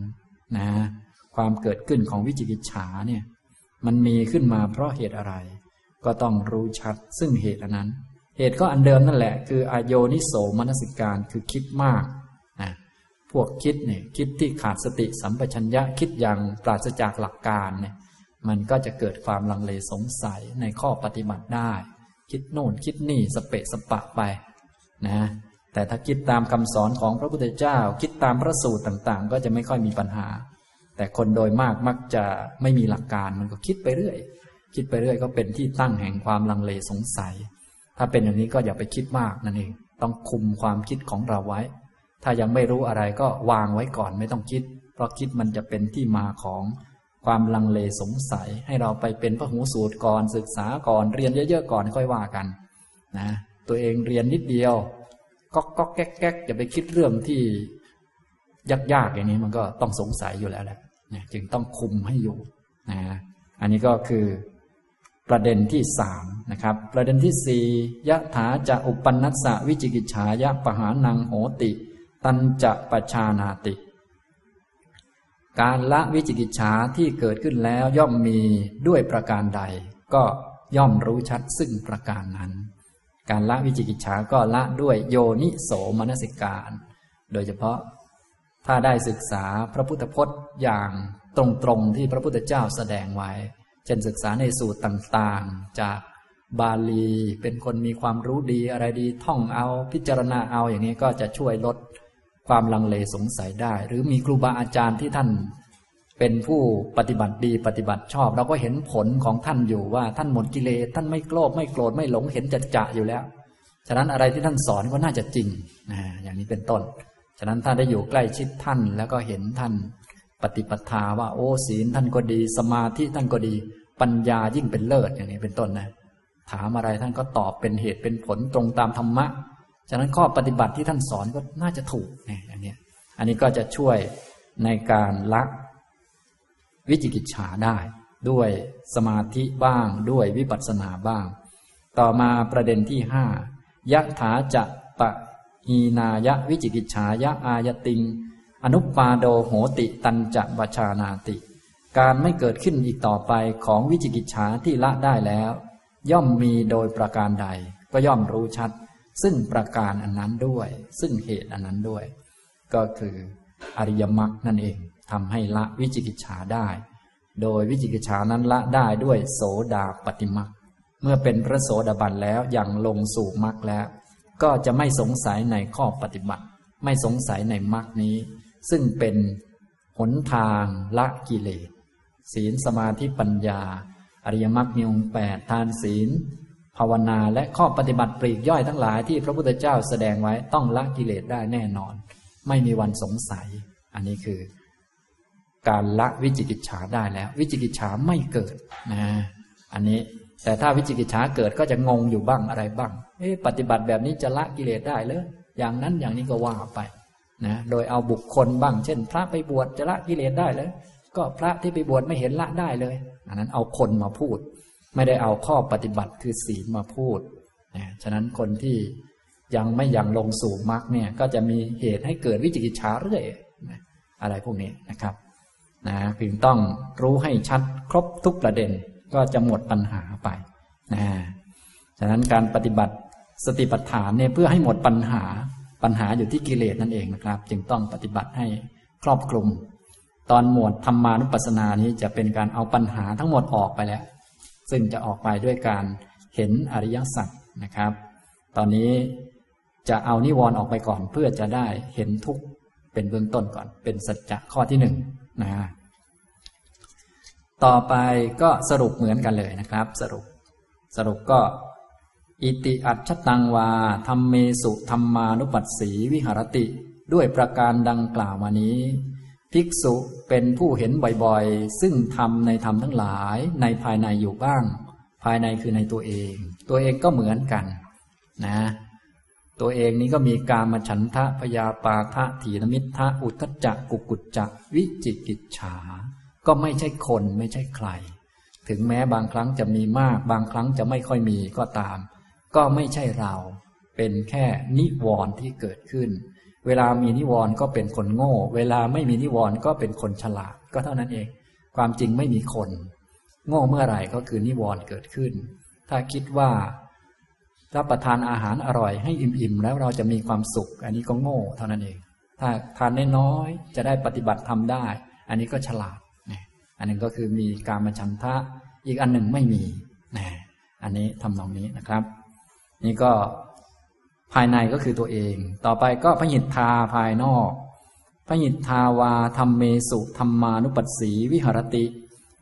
นะความเกิดขึ้นของวิจิกิจฉาเนี่ยมันมีขึ้นมาเพราะเหตุอะไรก็ต้องรู้ชัดซึ่งเหตุนั้นเหตุก็อันเดิมนั่นแหละคืออโยนิโสมนสิการคือคิดมากนะพวกคิดเนี่ยคิดที่ขาดสติสัมปชัญญะคิดอย่างปราศจากหลักการเนี่ยมันก็จะเกิดความลังเลสงสัยในข้อปฏิบัติได้คิดโน่นคิดนี่สเปะสปะไปนะแต่ถ้าคิดตามคำสอนของพระพุทธเจ้าคิดตามพระสูตรต่างๆก็จะไม่ค่อยมีปัญหาแต่คนโดยมากมักจะไม่มีหลักการมันก็คิดไปเรื่อยคิดไปเรื่อยก็เป็นที่ตั้งแห่งความลังเลสงสัยถ้าเป็นอย่างนี้ก็อย่าไปคิดมากนั่นเองต้องคุมความคิดของเราไว้ถ้ายังไม่รู้อะไรก็วางไว้ก่อนไม่ต้องคิดเพราะคิดมันจะเป็นที่มาของความลังเลสงสัยให้เราไปเป็นพหูสูตรก่อนศึกษาก่อนเรียนเยอะๆก่อนค่อยว่ากันนะตัวเองเรียนนิดเดียวก็ก็แก๊กๆอย่าไปคิดเรื่องที่ยากๆอย่างนี้มันก็ต้องสงสัยอยู่แล้วแหละนะจึงต้องคุมให้อยู่นะอันนี้ก็คือประเด็นที่สามนะครับประเด็นที่สี่ยะถาจะอุปปนัสสะวิจิกิจฉายะปหานังโหติตัญจะปัจฉานาติการละวิจิกิจฉาที่เกิดขึ้นแล้วย่อมมีด้วยประการใดก็ย่อมรู้ชัดซึ่งประการนั้นการละวิจิกิจฉาก็ละด้วยโยนิโสมนสิการโดยเฉพาะถ้าได้ศึกษาพระพุทธพจน์อย่างตรงๆที่พระพุทธเจ้าแสดงไว้เช่นศึกษาในสูตรต่างๆจากบาลีเป็นคนมีความรู้ดีอะไรดีท่องเอาพิจารณาเอาอย่างนี้ก็จะช่วยลดความลังเลสงสัยได้หรือมีครูบาอาจารย์ที่ท่านเป็นผู้ปฏิบัติดีปฏิบัติชอบเราก็เห็นผลของท่านอยู่ว่าท่านหมดกิเลสท่านไม่โลภไม่โกรธไม่หลงเห็นจัดจ่ะอยู่แล้วฉะนั้นอะไรที่ท่านสอนก็น่าจะจริงนะอย่างนี้เป็นต้นฉะนั้นถ้าได้อยู่ใกล้ชิดท่านแล้วก็เห็นท่านปฏิปทาว่าโอ้ศีลท่านก็ดีสมาธิท่านก็ดีปัญญายิ่งเป็นเลิศอย่างนี้เป็นต้นนะถามอะไรท่านก็ตอบเป็นเหตุเป็นผลตรงตามธรรมะฉะนั้นข้อปฏิบัติที่ท่านสอนก็น่าจะถูกนะอย่างนี้อันนี้ก็จะช่วยในการละวิจิกิจฉาได้ด้วยสมาธิบ้างด้วยวิปัสสนาบ้างต่อมาประเด็นที่ห้ายะถาจะปะอีนายะวิจิกิจฉายะอายติงอนุปปาโดโหติตัญจะปัจฉานาติการไม่เกิดขึ้นอีกต่อไปของวิจิกิจฉาที่ละได้แล้วย่อมมีโดยประการใดก็ย่อมรู้ชัดซึ่งประการอันนั้นด้วยซึ่งเหตุอันนั้นด้วยก็คืออริยมรรคนั่นเองทำให้ละวิจิกิจฉาได้โดยวิจิกิจฉานั้นละได้ด้วยโสดาปัตติมรรคเมื่อเป็นพระโสดาบันแล้วอย่างลงสู่มรรคแล้วก็จะไม่สงสัยในข้อปฏิบัติไม่สงสัยในมรรคนี้ซึ่งเป็นหนทางละกิเลสศีลสมาธิปัญญาอริยมรรคมีองค์แปดทานศีลภาวนาและข้อปฏิบัติปลีกย่อยทั้งหลายที่พระพุทธเจ้าแสดงไว้ต้องละกิเลสได้แน่นอนไม่มีวันสงสัยอันนี้คือการละวิจิกิจฉาได้แล้ววิจิกิจฉาไม่เกิดนะอันนี้แต่ถ้าวิจิกิจฉาเกิดก็จะงงอยู่บ้างอะไรบ้างเอ๊ะปฏิบัติแบบนี้จะละกิเลสได้หรืออย่างนั้นอย่างนี้ก็ว่าไปนะโดยเอาบุคคลบ้างเช่นพระไปบวชจะละกิเลสได้หรือก็พระที่ไปบวชไม่เห็นละได้เลยอันนั้นเอาคนมาพูดไม่ได้เอาข้อปฏิบัติคือศีลมาพูดนะฉะนั้นคนที่ยังไม่ยังลงสู่มรรคเนี่ยก็จะมีเหตุให้เกิดวิจิกิจฉาเรื่อยนะอะไรพวกนี้นะครับนะพึงต้องรู้ให้ชัดครบทุกประเด็นก็จะหมดปัญหาไปนะฉะนั้นการปฏิบัติสติปัฏฐานเนี่ยเพื่อให้หมดปัญหาปัญหาอยู่ที่กิเลสนั่นเองนะครับจึงต้องปฏิบัติให้ครอบคลุมตอนหมวดธรรมานุปัสสนานี้จะเป็นการเอาปัญหาทั้งหมดออกไปแล้วซึ่งจะออกไปด้วยการ เห็นอริยสัจนะครับตอนนี้จะเอานิวรณ์ออกไปก่อนเพื่อจะได้เห็นทุกข์เป็นเบื้องต้นก่อนเป็นสัจจะข้อที่หนึ่งนะฮะต่อไปก็สรุปเหมือนกันเลยนะครับสรุปสรุปก็อิติอัจฉตังวาธัมเมสุธัมมานุปัสสีวิหรติด้วยประการดังกล่าวมานี้ภิกษุเป็นผู้เห็นบ่อยๆซึ่งธรรมในธรรมทั้งหลายในภายในอยู่บ้างภายในคือในตัวเองตัวเองก็เหมือนกันนะตัวเองนี้ก็มีกามฉันทะพยาปาทะถีนมิทธะอุทธัจจะกุกกุจจะวิจิกิจฉาก็ไม่ใช่คนไม่ใช่ใครถึงแม้บางครั้งจะมีมากบางครั้งจะไม่ค่อยมีก็ตามก็ไม่ใช่เราเป็นแค่นิวรณ์ที่เกิดขึ้นเวลามีนิวรณ์ก็เป็นคนโง่เวลาไม่มีนิวรณ์ก็เป็นคนฉลาดก็เท่านั้นเองความจริงไม่มีคนโง่เมื่อไหร่ก็คือนิวรณ์เกิดขึ้นถ้าคิดว่ารับประทานอาหารอร่อยให้อิ่มๆแล้วเราจะมีความสุขอันนี้ก็โง่เท่านั้นเองถ้าทานน้อยๆจะได้ปฏิบัติธรรมได้อันนี้ก็ฉลาดอันหนึ่งก็คือมีกามฉันทะอีกอันหนึ่งไม่มีนะอันนี้ทำนองนี้นะครับนี่ก็ภายในก็คือตัวเองต่อไปก็พหิทธาภายนอกพหิทธาวาธัมเมสุธัมมานุปัสสีวิหรติ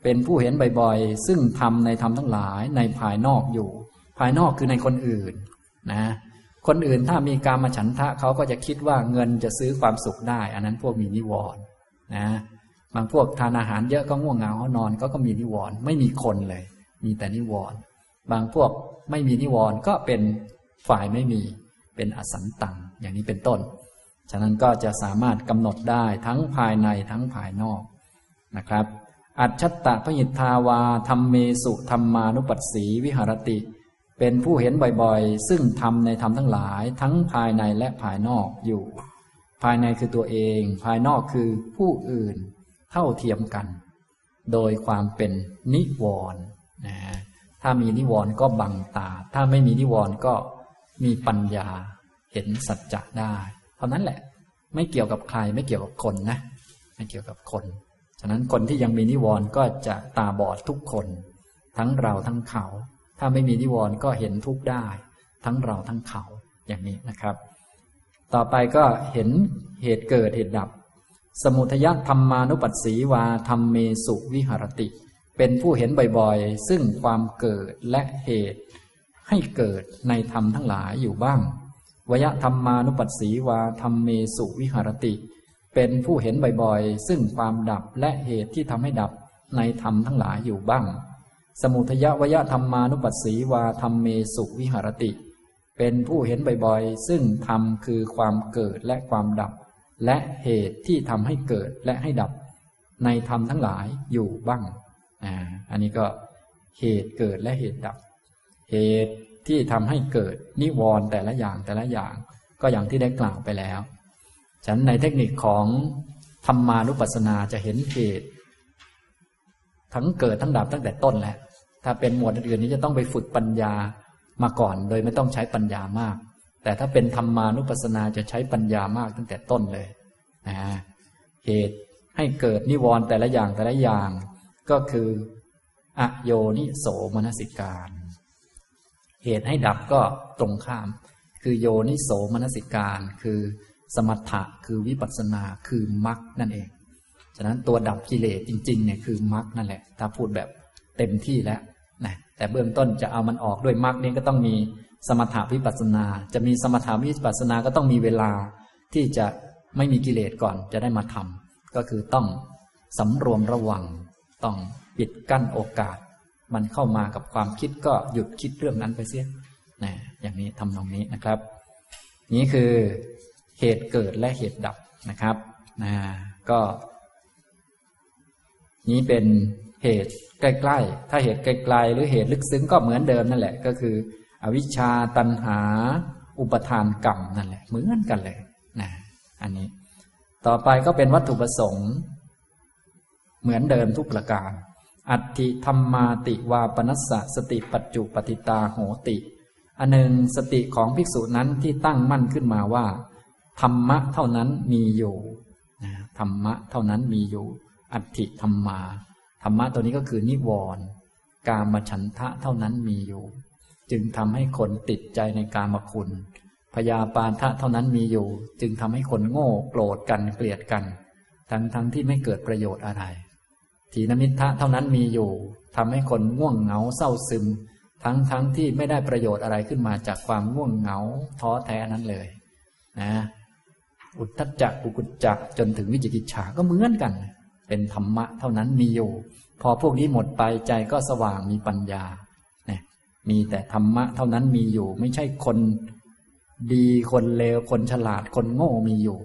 เป็นผู้เห็นบ่อยๆซึ่งธรรมในธรรมทั้งหลายในภายนอกอยู่ภายนอกคือในคนอื่นนะคนอื่นถ้ามีกามฉันทะเขาก็จะคิดว่าเงินจะซื้อความสุขได้อันนั้นพวกมีนิวรณ์นะบางพวกทานอาหารเยอะก็ง่วงเหงาเขานอนก็ก็มีนิวรณ์ไม่มีคนเลยมีแต่นิวรณ์บางพวกไม่มีนิวรณ์ก็เป็นฝ่ายไม่มีเป็นอสันตังอย่างนี้เป็นต้นฉะนั้นก็จะสามารถกำหนดได้ทั้งภายในทั้งภายนอกนะครับอัจฉตะพหิทธาวาธัมเมสุธัมมานุปัสสีวิหรติเป็นผู้เห็นบ่อยๆซึ่งธรรมในธรรมทั้งหลายทั้งภายในและภายนอกอยู่ภายในคือตัวเองภายนอกคือผู้อื่นเท่าเทียมกันโดยความเป็นนิวรณ์นะถ้ามีนิวรณ์ก็บังตาถ้าไม่มีนิวรณ์ก็มีปัญญาเห็นสัจจะได้เท่านั้นแหละไม่เกี่ยวกับใครไม่เกี่ยวกับคนนะไม่เกี่ยวกับคนฉะนั้นคนที่ยังมีนิวรณ์ก็จะตาบอดทุกคนทั้งเราทั้งเขาถ้าไม่มีนิวรณ์ก็เห็นทุกข์ได้ทั้งเราทั้งเขาอย่างนี้นะครับต่อไปก็เห็นเหตุเกิดเหตุดับสมุทยธัมมานุปัสสีวาธัมเมสุวิหรติเป็นผู้เห็นบ่อยๆซึ่งความเกิดและเหตุให้เกิดในธรรมทั้งหลายอยู่บ้างวยธัมมานุปัสสีวาธัมเมสุวิหรติเป็นผู้เห็นบ่อยๆซึ่งความดับและเหตุที่ทำให้ดับในธรรมทั้งหลายอยู่บ้างสมุทยวยธัมมานุปัสสีวาธัมเมสุวิหรติเป็นผู้เห็นบ่อยๆซึ่งธรรมคือความเกิดและความดับและเหตุที่ทำให้เกิดและให้ดับในธรรมทั้งหลายอยู่บ้าง อ่า อันนี้ก็เหตุเกิดและเหตุดับเหตุที่ทำให้เกิดนิวรณ์แต่ละอย่างแต่ละอย่างก็อย่างที่ได้กล่าวไปแล้วฉะนั้นในเทคนิคของธัมมานุปัสสนาจะเห็นเหตุทั้งเกิดทั้งดับตั้งแต่ต้นแล้วถ้าเป็นหมวดอื่นๆนี้จะต้องไปฝึกปัญญามาก่อนโดยไม่ต้องใช้ปัญญามากแต่ถ้าเป็นธัมมานุปัสสนาจะใช้ปัญญามากตั้งแต่ต้นเลยนะเหตุให้เกิดนิวรณ์แต่ละอย่างแต่ละอย่างก็คืออโยนิโสมนสิการเหตุให้ดับก็ตรงข้ามคือโยนิโสมนสิการคือสมถะคือวิปัสสนาคือมรรคนั่นเองฉะนั้นตัวดับกิเลสจริงๆเนี่ยคือมรรคนั่นแหละถ้าพูดแบบเต็มที่แล้วนะแต่เบื้องต้นจะเอามันออกด้วยมรรคนี้ก็ต้องมีสมถะวิปัสสนาจะมีสมถะวิปัสสนาก็ต้องมีเวลาที่จะไม่มีกิเลสก่อนจะได้มาทำก็คือต้องสำรวมระวังต้องปิดกั้นโอกาสมันเข้ามากับความคิดก็หยุดคิดเรื่องนั้นไปเสียนะอย่างนี้ทำตรงนี้นะครับนี้คือเหตุเกิดและเหตุดับนะครับนะก็นี้เป็นเหตุใกล้ๆถ้าเหตุไกลๆหรือเหตุลึกซึ้งก็เหมือนเดิมนั่นแหละก็คืออวิชชาตัณหาอุปทานกรรมนั่นแหละเหมือนกันเลยนะอันนี้ต่อไปก็เป็นวัตถุประสงค์เหมือนเดิมทุกประการอัตถิธัมมาติวาปนัสสะสติปัจจุปฏิตาโหติอันหนึ่งสติของภิกษุนั้นที่ตั้งมั่นขึ้นมาว่าธรรมะเท่านั้นมีอยู่นะธรรมะเท่านั้นมีอยู่อัตถิธัมมาธรรมะตัวนี้ก็คือนิวรณ์กามฉันทะเท่านั้นมีอยู่ จึงทำให้คนติดใจในกามคุณพยาปาทะเท่านั้นมีอยู่จึงทำให้คนโง่โกรธกันเกลียดกันทั้งทั้งที่ไม่เกิดประโยชน์อะไรถีนมิทธะเท่านั้นมีอยู่ทำให้คนง่วงเหงาเศร้าซึมทั้งทั้งที่ไม่ได้ประโยชน์อะไรขึ้นมาจากความง่วงเหงาท้อแท้นั้นเลยนะอุทธัจจะกุกุจจะจนถึงวิจิกิจฉาก็เหมือนกันเป็นธรรมะเท่านั้นมีอยู่พอพวกนี้หมดไปใจก็สว่างมีปัญญาเนี่ยมีแต่ธรรมะเท่านั้นมีอยู่ไม่ใช่คนดีคนเลวคนฉลาดคนโง่มีอยู่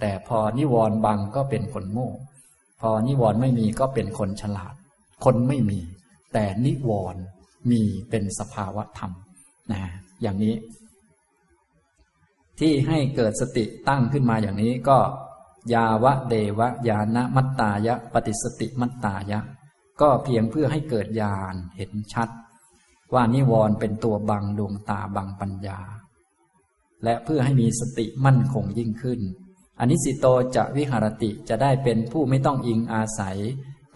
แต่พอนิวรณ์บังก็เป็นคนโง่พอนิวรณ์ไม่มีก็เป็นคนฉลาดคนไม่มีแต่นิวรณ์มีเป็นสภาวะธรรมนะอย่างนี้ที่ให้เกิดสติตั้งขึ้นมาอย่างนี้ก็ยาวะเดวะญาณมัตตายะปฏิสติมัตตายะก็เพียงเพื่อให้เกิดญาณเห็นชัดว่านิวรณ์เป็นตัวบังดวงตาบังปัญญาและเพื่อให้มีสติมั่นคงยิ่งขึ้นอนิสิโตจะวิหารติจะได้เป็นผู้ไม่ต้องอิงอาศัย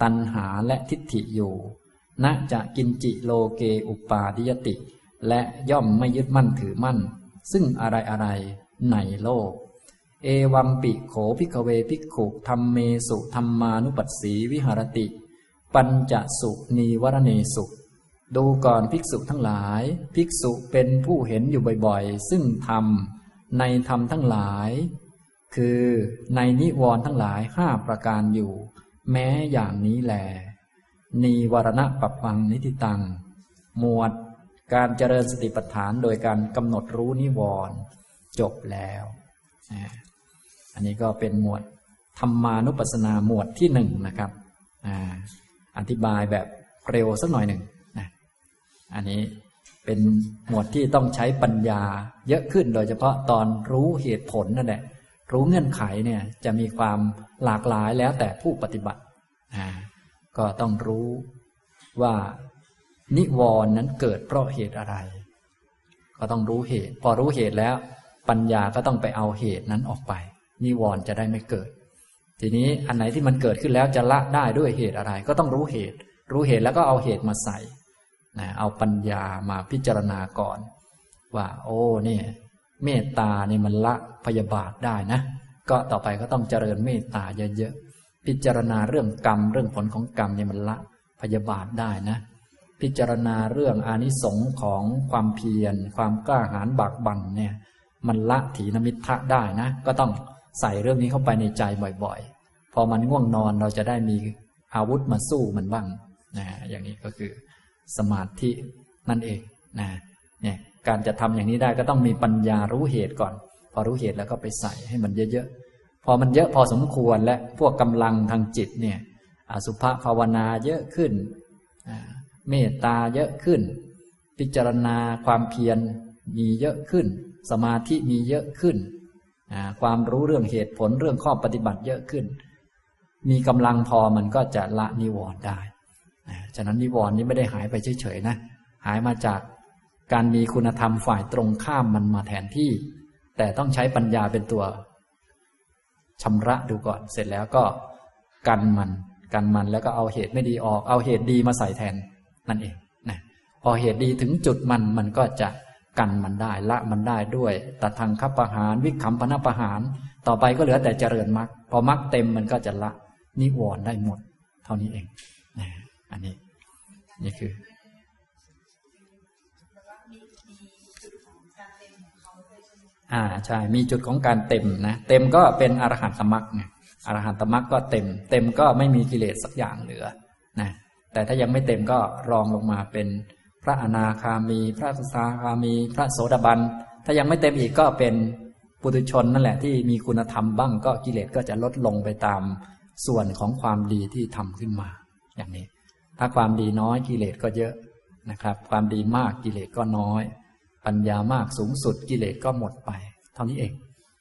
ตัณหาและทิฏฐิอยู่นะจะกินจิโลเกอุปาทิยติและย่อมไม่ยึดมั่นถือมั่นซึ่งอะไรอะไรในโลกเอวัมปิโขภิกขเวภิกขุธัมเมสุธัมมานุปัสสีวิหารติปัญจสุนีวรเนสุดูก่อนภิกษุทั้งหลายภิกษุเป็นผู้เห็นอยู่บ่อยๆซึ่งธรรมในธรรมทั้งหลายคือในนิวรณ์ทั้งหลายห้าประการอยู่แม้อย่างนี้แลนีวรณะปัปปังนิติตังหมวดการเจริญสติปัฏฐานโดยการกำหนดรู้นิวรณ์จบแล้วอันนี้ก็เป็นหมวดธรรมานุปัสสนาหมวดที่หนึ่งนะครับอธิบายแบบเร็วสักหน่อยหนึ่งอันนี้เป็นหมวดที่ต้องใช้ปัญญาเยอะขึ้นโดยเฉพาะตอนรู้เหตุผลนั่นแหละรู้เงื่อนไขเนี่ยจะมีความหลากหลายแล้วแต่ผู้ปฏิบัติอ่าก็ต้องรู้ว่านิวรณ์นั้นเกิดเพราะเหตุอะไรก็ต้องรู้เหตุพอรู้เหตุแล้วปัญญาก็ต้องไปเอาเหตุนั้นออกไปนิวรณ์จะได้ไม่เกิดทีนี้อันไหนที่มันเกิดขึ้นแล้วจะละได้ด้วยเหตุอะไรก็ต้องรู้เหตุรู้เหตุแล้วก็เอาเหตุมาใส่นะเอาปัญญามาพิจารณาก่อนว่าโอ้นี่เมตตานี่มันละพยาบาทได้นะก็ต่อไปก็ต้องเจริญเมตตาเยอะๆพิจารณาเรื่องกรรมเรื่องผลของกรรมนี่มันละพยาบาทได้นะพิจารณาเรื่องอานิสงส์ของความเพียรความกล้าหาญบากบั่นเนี่ยมันละถีนมิทธะได้นะก็ต้องใส่เรื่องนี้เข้าไปในใจบ่อยๆพอมันง่วงนอนเราจะได้มีอาวุธมาสู้มันบ้างนะอย่างนี้ก็คือสมาธินั่นเองนะเนี่ยการจะทำอย่างนี้ได้ก็ต้องมีปัญญารู้เหตุก่อนพอรู้เหตุแล้วก็ไปใส่ให้มันเยอะๆพอมันเยอะพอสมควรและพวกกำลังทางจิตเนี่ยอสุภภาวนาเยอะขึ้นเมตตาเยอะขึ้นพิจารณาความเพียรมีเยอะขึ้นสมาธิมีเยอะขึ้นความรู้เรื่องเหตุผลเรื่องข้อปฏิบัติเยอะขึ้นมีกำลังพอมันก็จะละนิวรณ์ได้ฉะนั้นนิวรณ์นี้ไม่ได้หายไปเฉยๆนะหายมาจากการมีคุณธรรมฝ่ายตรงข้ามมันมาแทนที่แต่ต้องใช้ปัญญาเป็นตัวชำระดูก่อนเสร็จแล้วก็กันมันกันมันแล้วก็เอาเหตุไม่ดีออกเอาเหตุดีมาใส่แทนนั่นเองนะพอเหตุดีถึงจุดมันมันก็จะกันมันได้ละมันได้ด้วยตัดทางคับประหารวิคัมพนะประหารต่อไปก็เหลือแต่เจริญมรรคพอมรรคเต็มมันก็จะละนิวรณ์ได้หมดเท่านี้เองนะอันนี้นี่คืออ่าใช่มีจุดของการเต็มนะเต็มก็เป็นอรหันตมรรคไงอรหันตมรรคก็เต็มเต็มก็ไม่มีกิเลสสักอย่างเหลือนะแต่ถ้ายังไม่เต็มก็รองลงมาเป็นพระอนาคามีพระสกทาคามีพระโสดาบันถ้ายังไม่เต็มอีกก็เป็นปุถุชนนั่นแหละที่มีคุณธรรมบ้างก็กิเลสก็จะลดลงไปตามส่วนของความดีที่ทำขึ้นมาอย่างนี้ถ้าความดีน้อยกิเลสก็เยอะนะครับความดีมากกิเลสก็น้อยปัญญามากสูงสุดกิเลสก็หมดไปเท่านี้เอง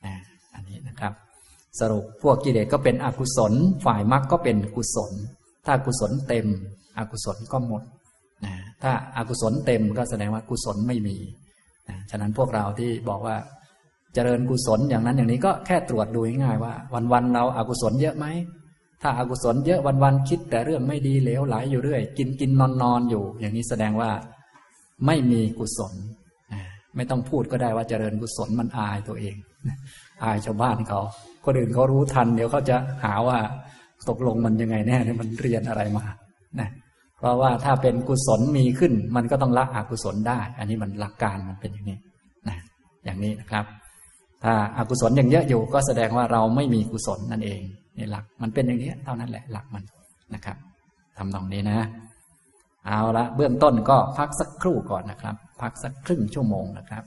นะอันนี้นะครับสรุปพวกกิเลสก็เป็นอกุศลฝ่ายมรรคก็เป็นกุศลถ้ากุศลเต็มอกุศลก็หมดนะถ้าอกุศลเต็มก็แสดงว่ากุศลไม่มีนะฉะนั้นพวกเราที่บอกว่าเจริญกุศลอย่างนั้นอย่างนี้ก็แค่ตรวจดูง่ายๆว่าวันๆเราอกุศลเยอะไหมถ้าอกุศลเยอะวันๆคิดแต่เรื่องไม่ดีเหลวไหลอยู่เรื่อยกินกินนอนนอนอยู่อย่างนี้แสดงว่า ไม่มีกุศลไม่ต้องพูดก็ได้ว่าเจริญกุศลมันอายตัวเองอายชาวบ้านเขาคนอื่นเขารู้ทันเดี๋ยวเขาจะหาว่าตกลงมันยังไงแน่เนี่ยมันเรียนอะไรมานะเพราะว่าถ้าเป็นกุศลมีขึ้นมันก็ต้องละอกุศลได้อันนี้มันหลักการมันเป็นอย่างนี้นะอย่างนี้นะครับถ้าอกุศลยังเยอะอยู่ก็แสดงว่าเราไม่มีกุศลนั่นเองนี่หลักมันเป็นอย่างนี้เท่านั้นแหละหลักมันนะครับทำนองนี้นะเอาละเบื้องต้นก็พักสักครู่ก่อนนะครับพักสักครึ่งชั่วโมงนะครับ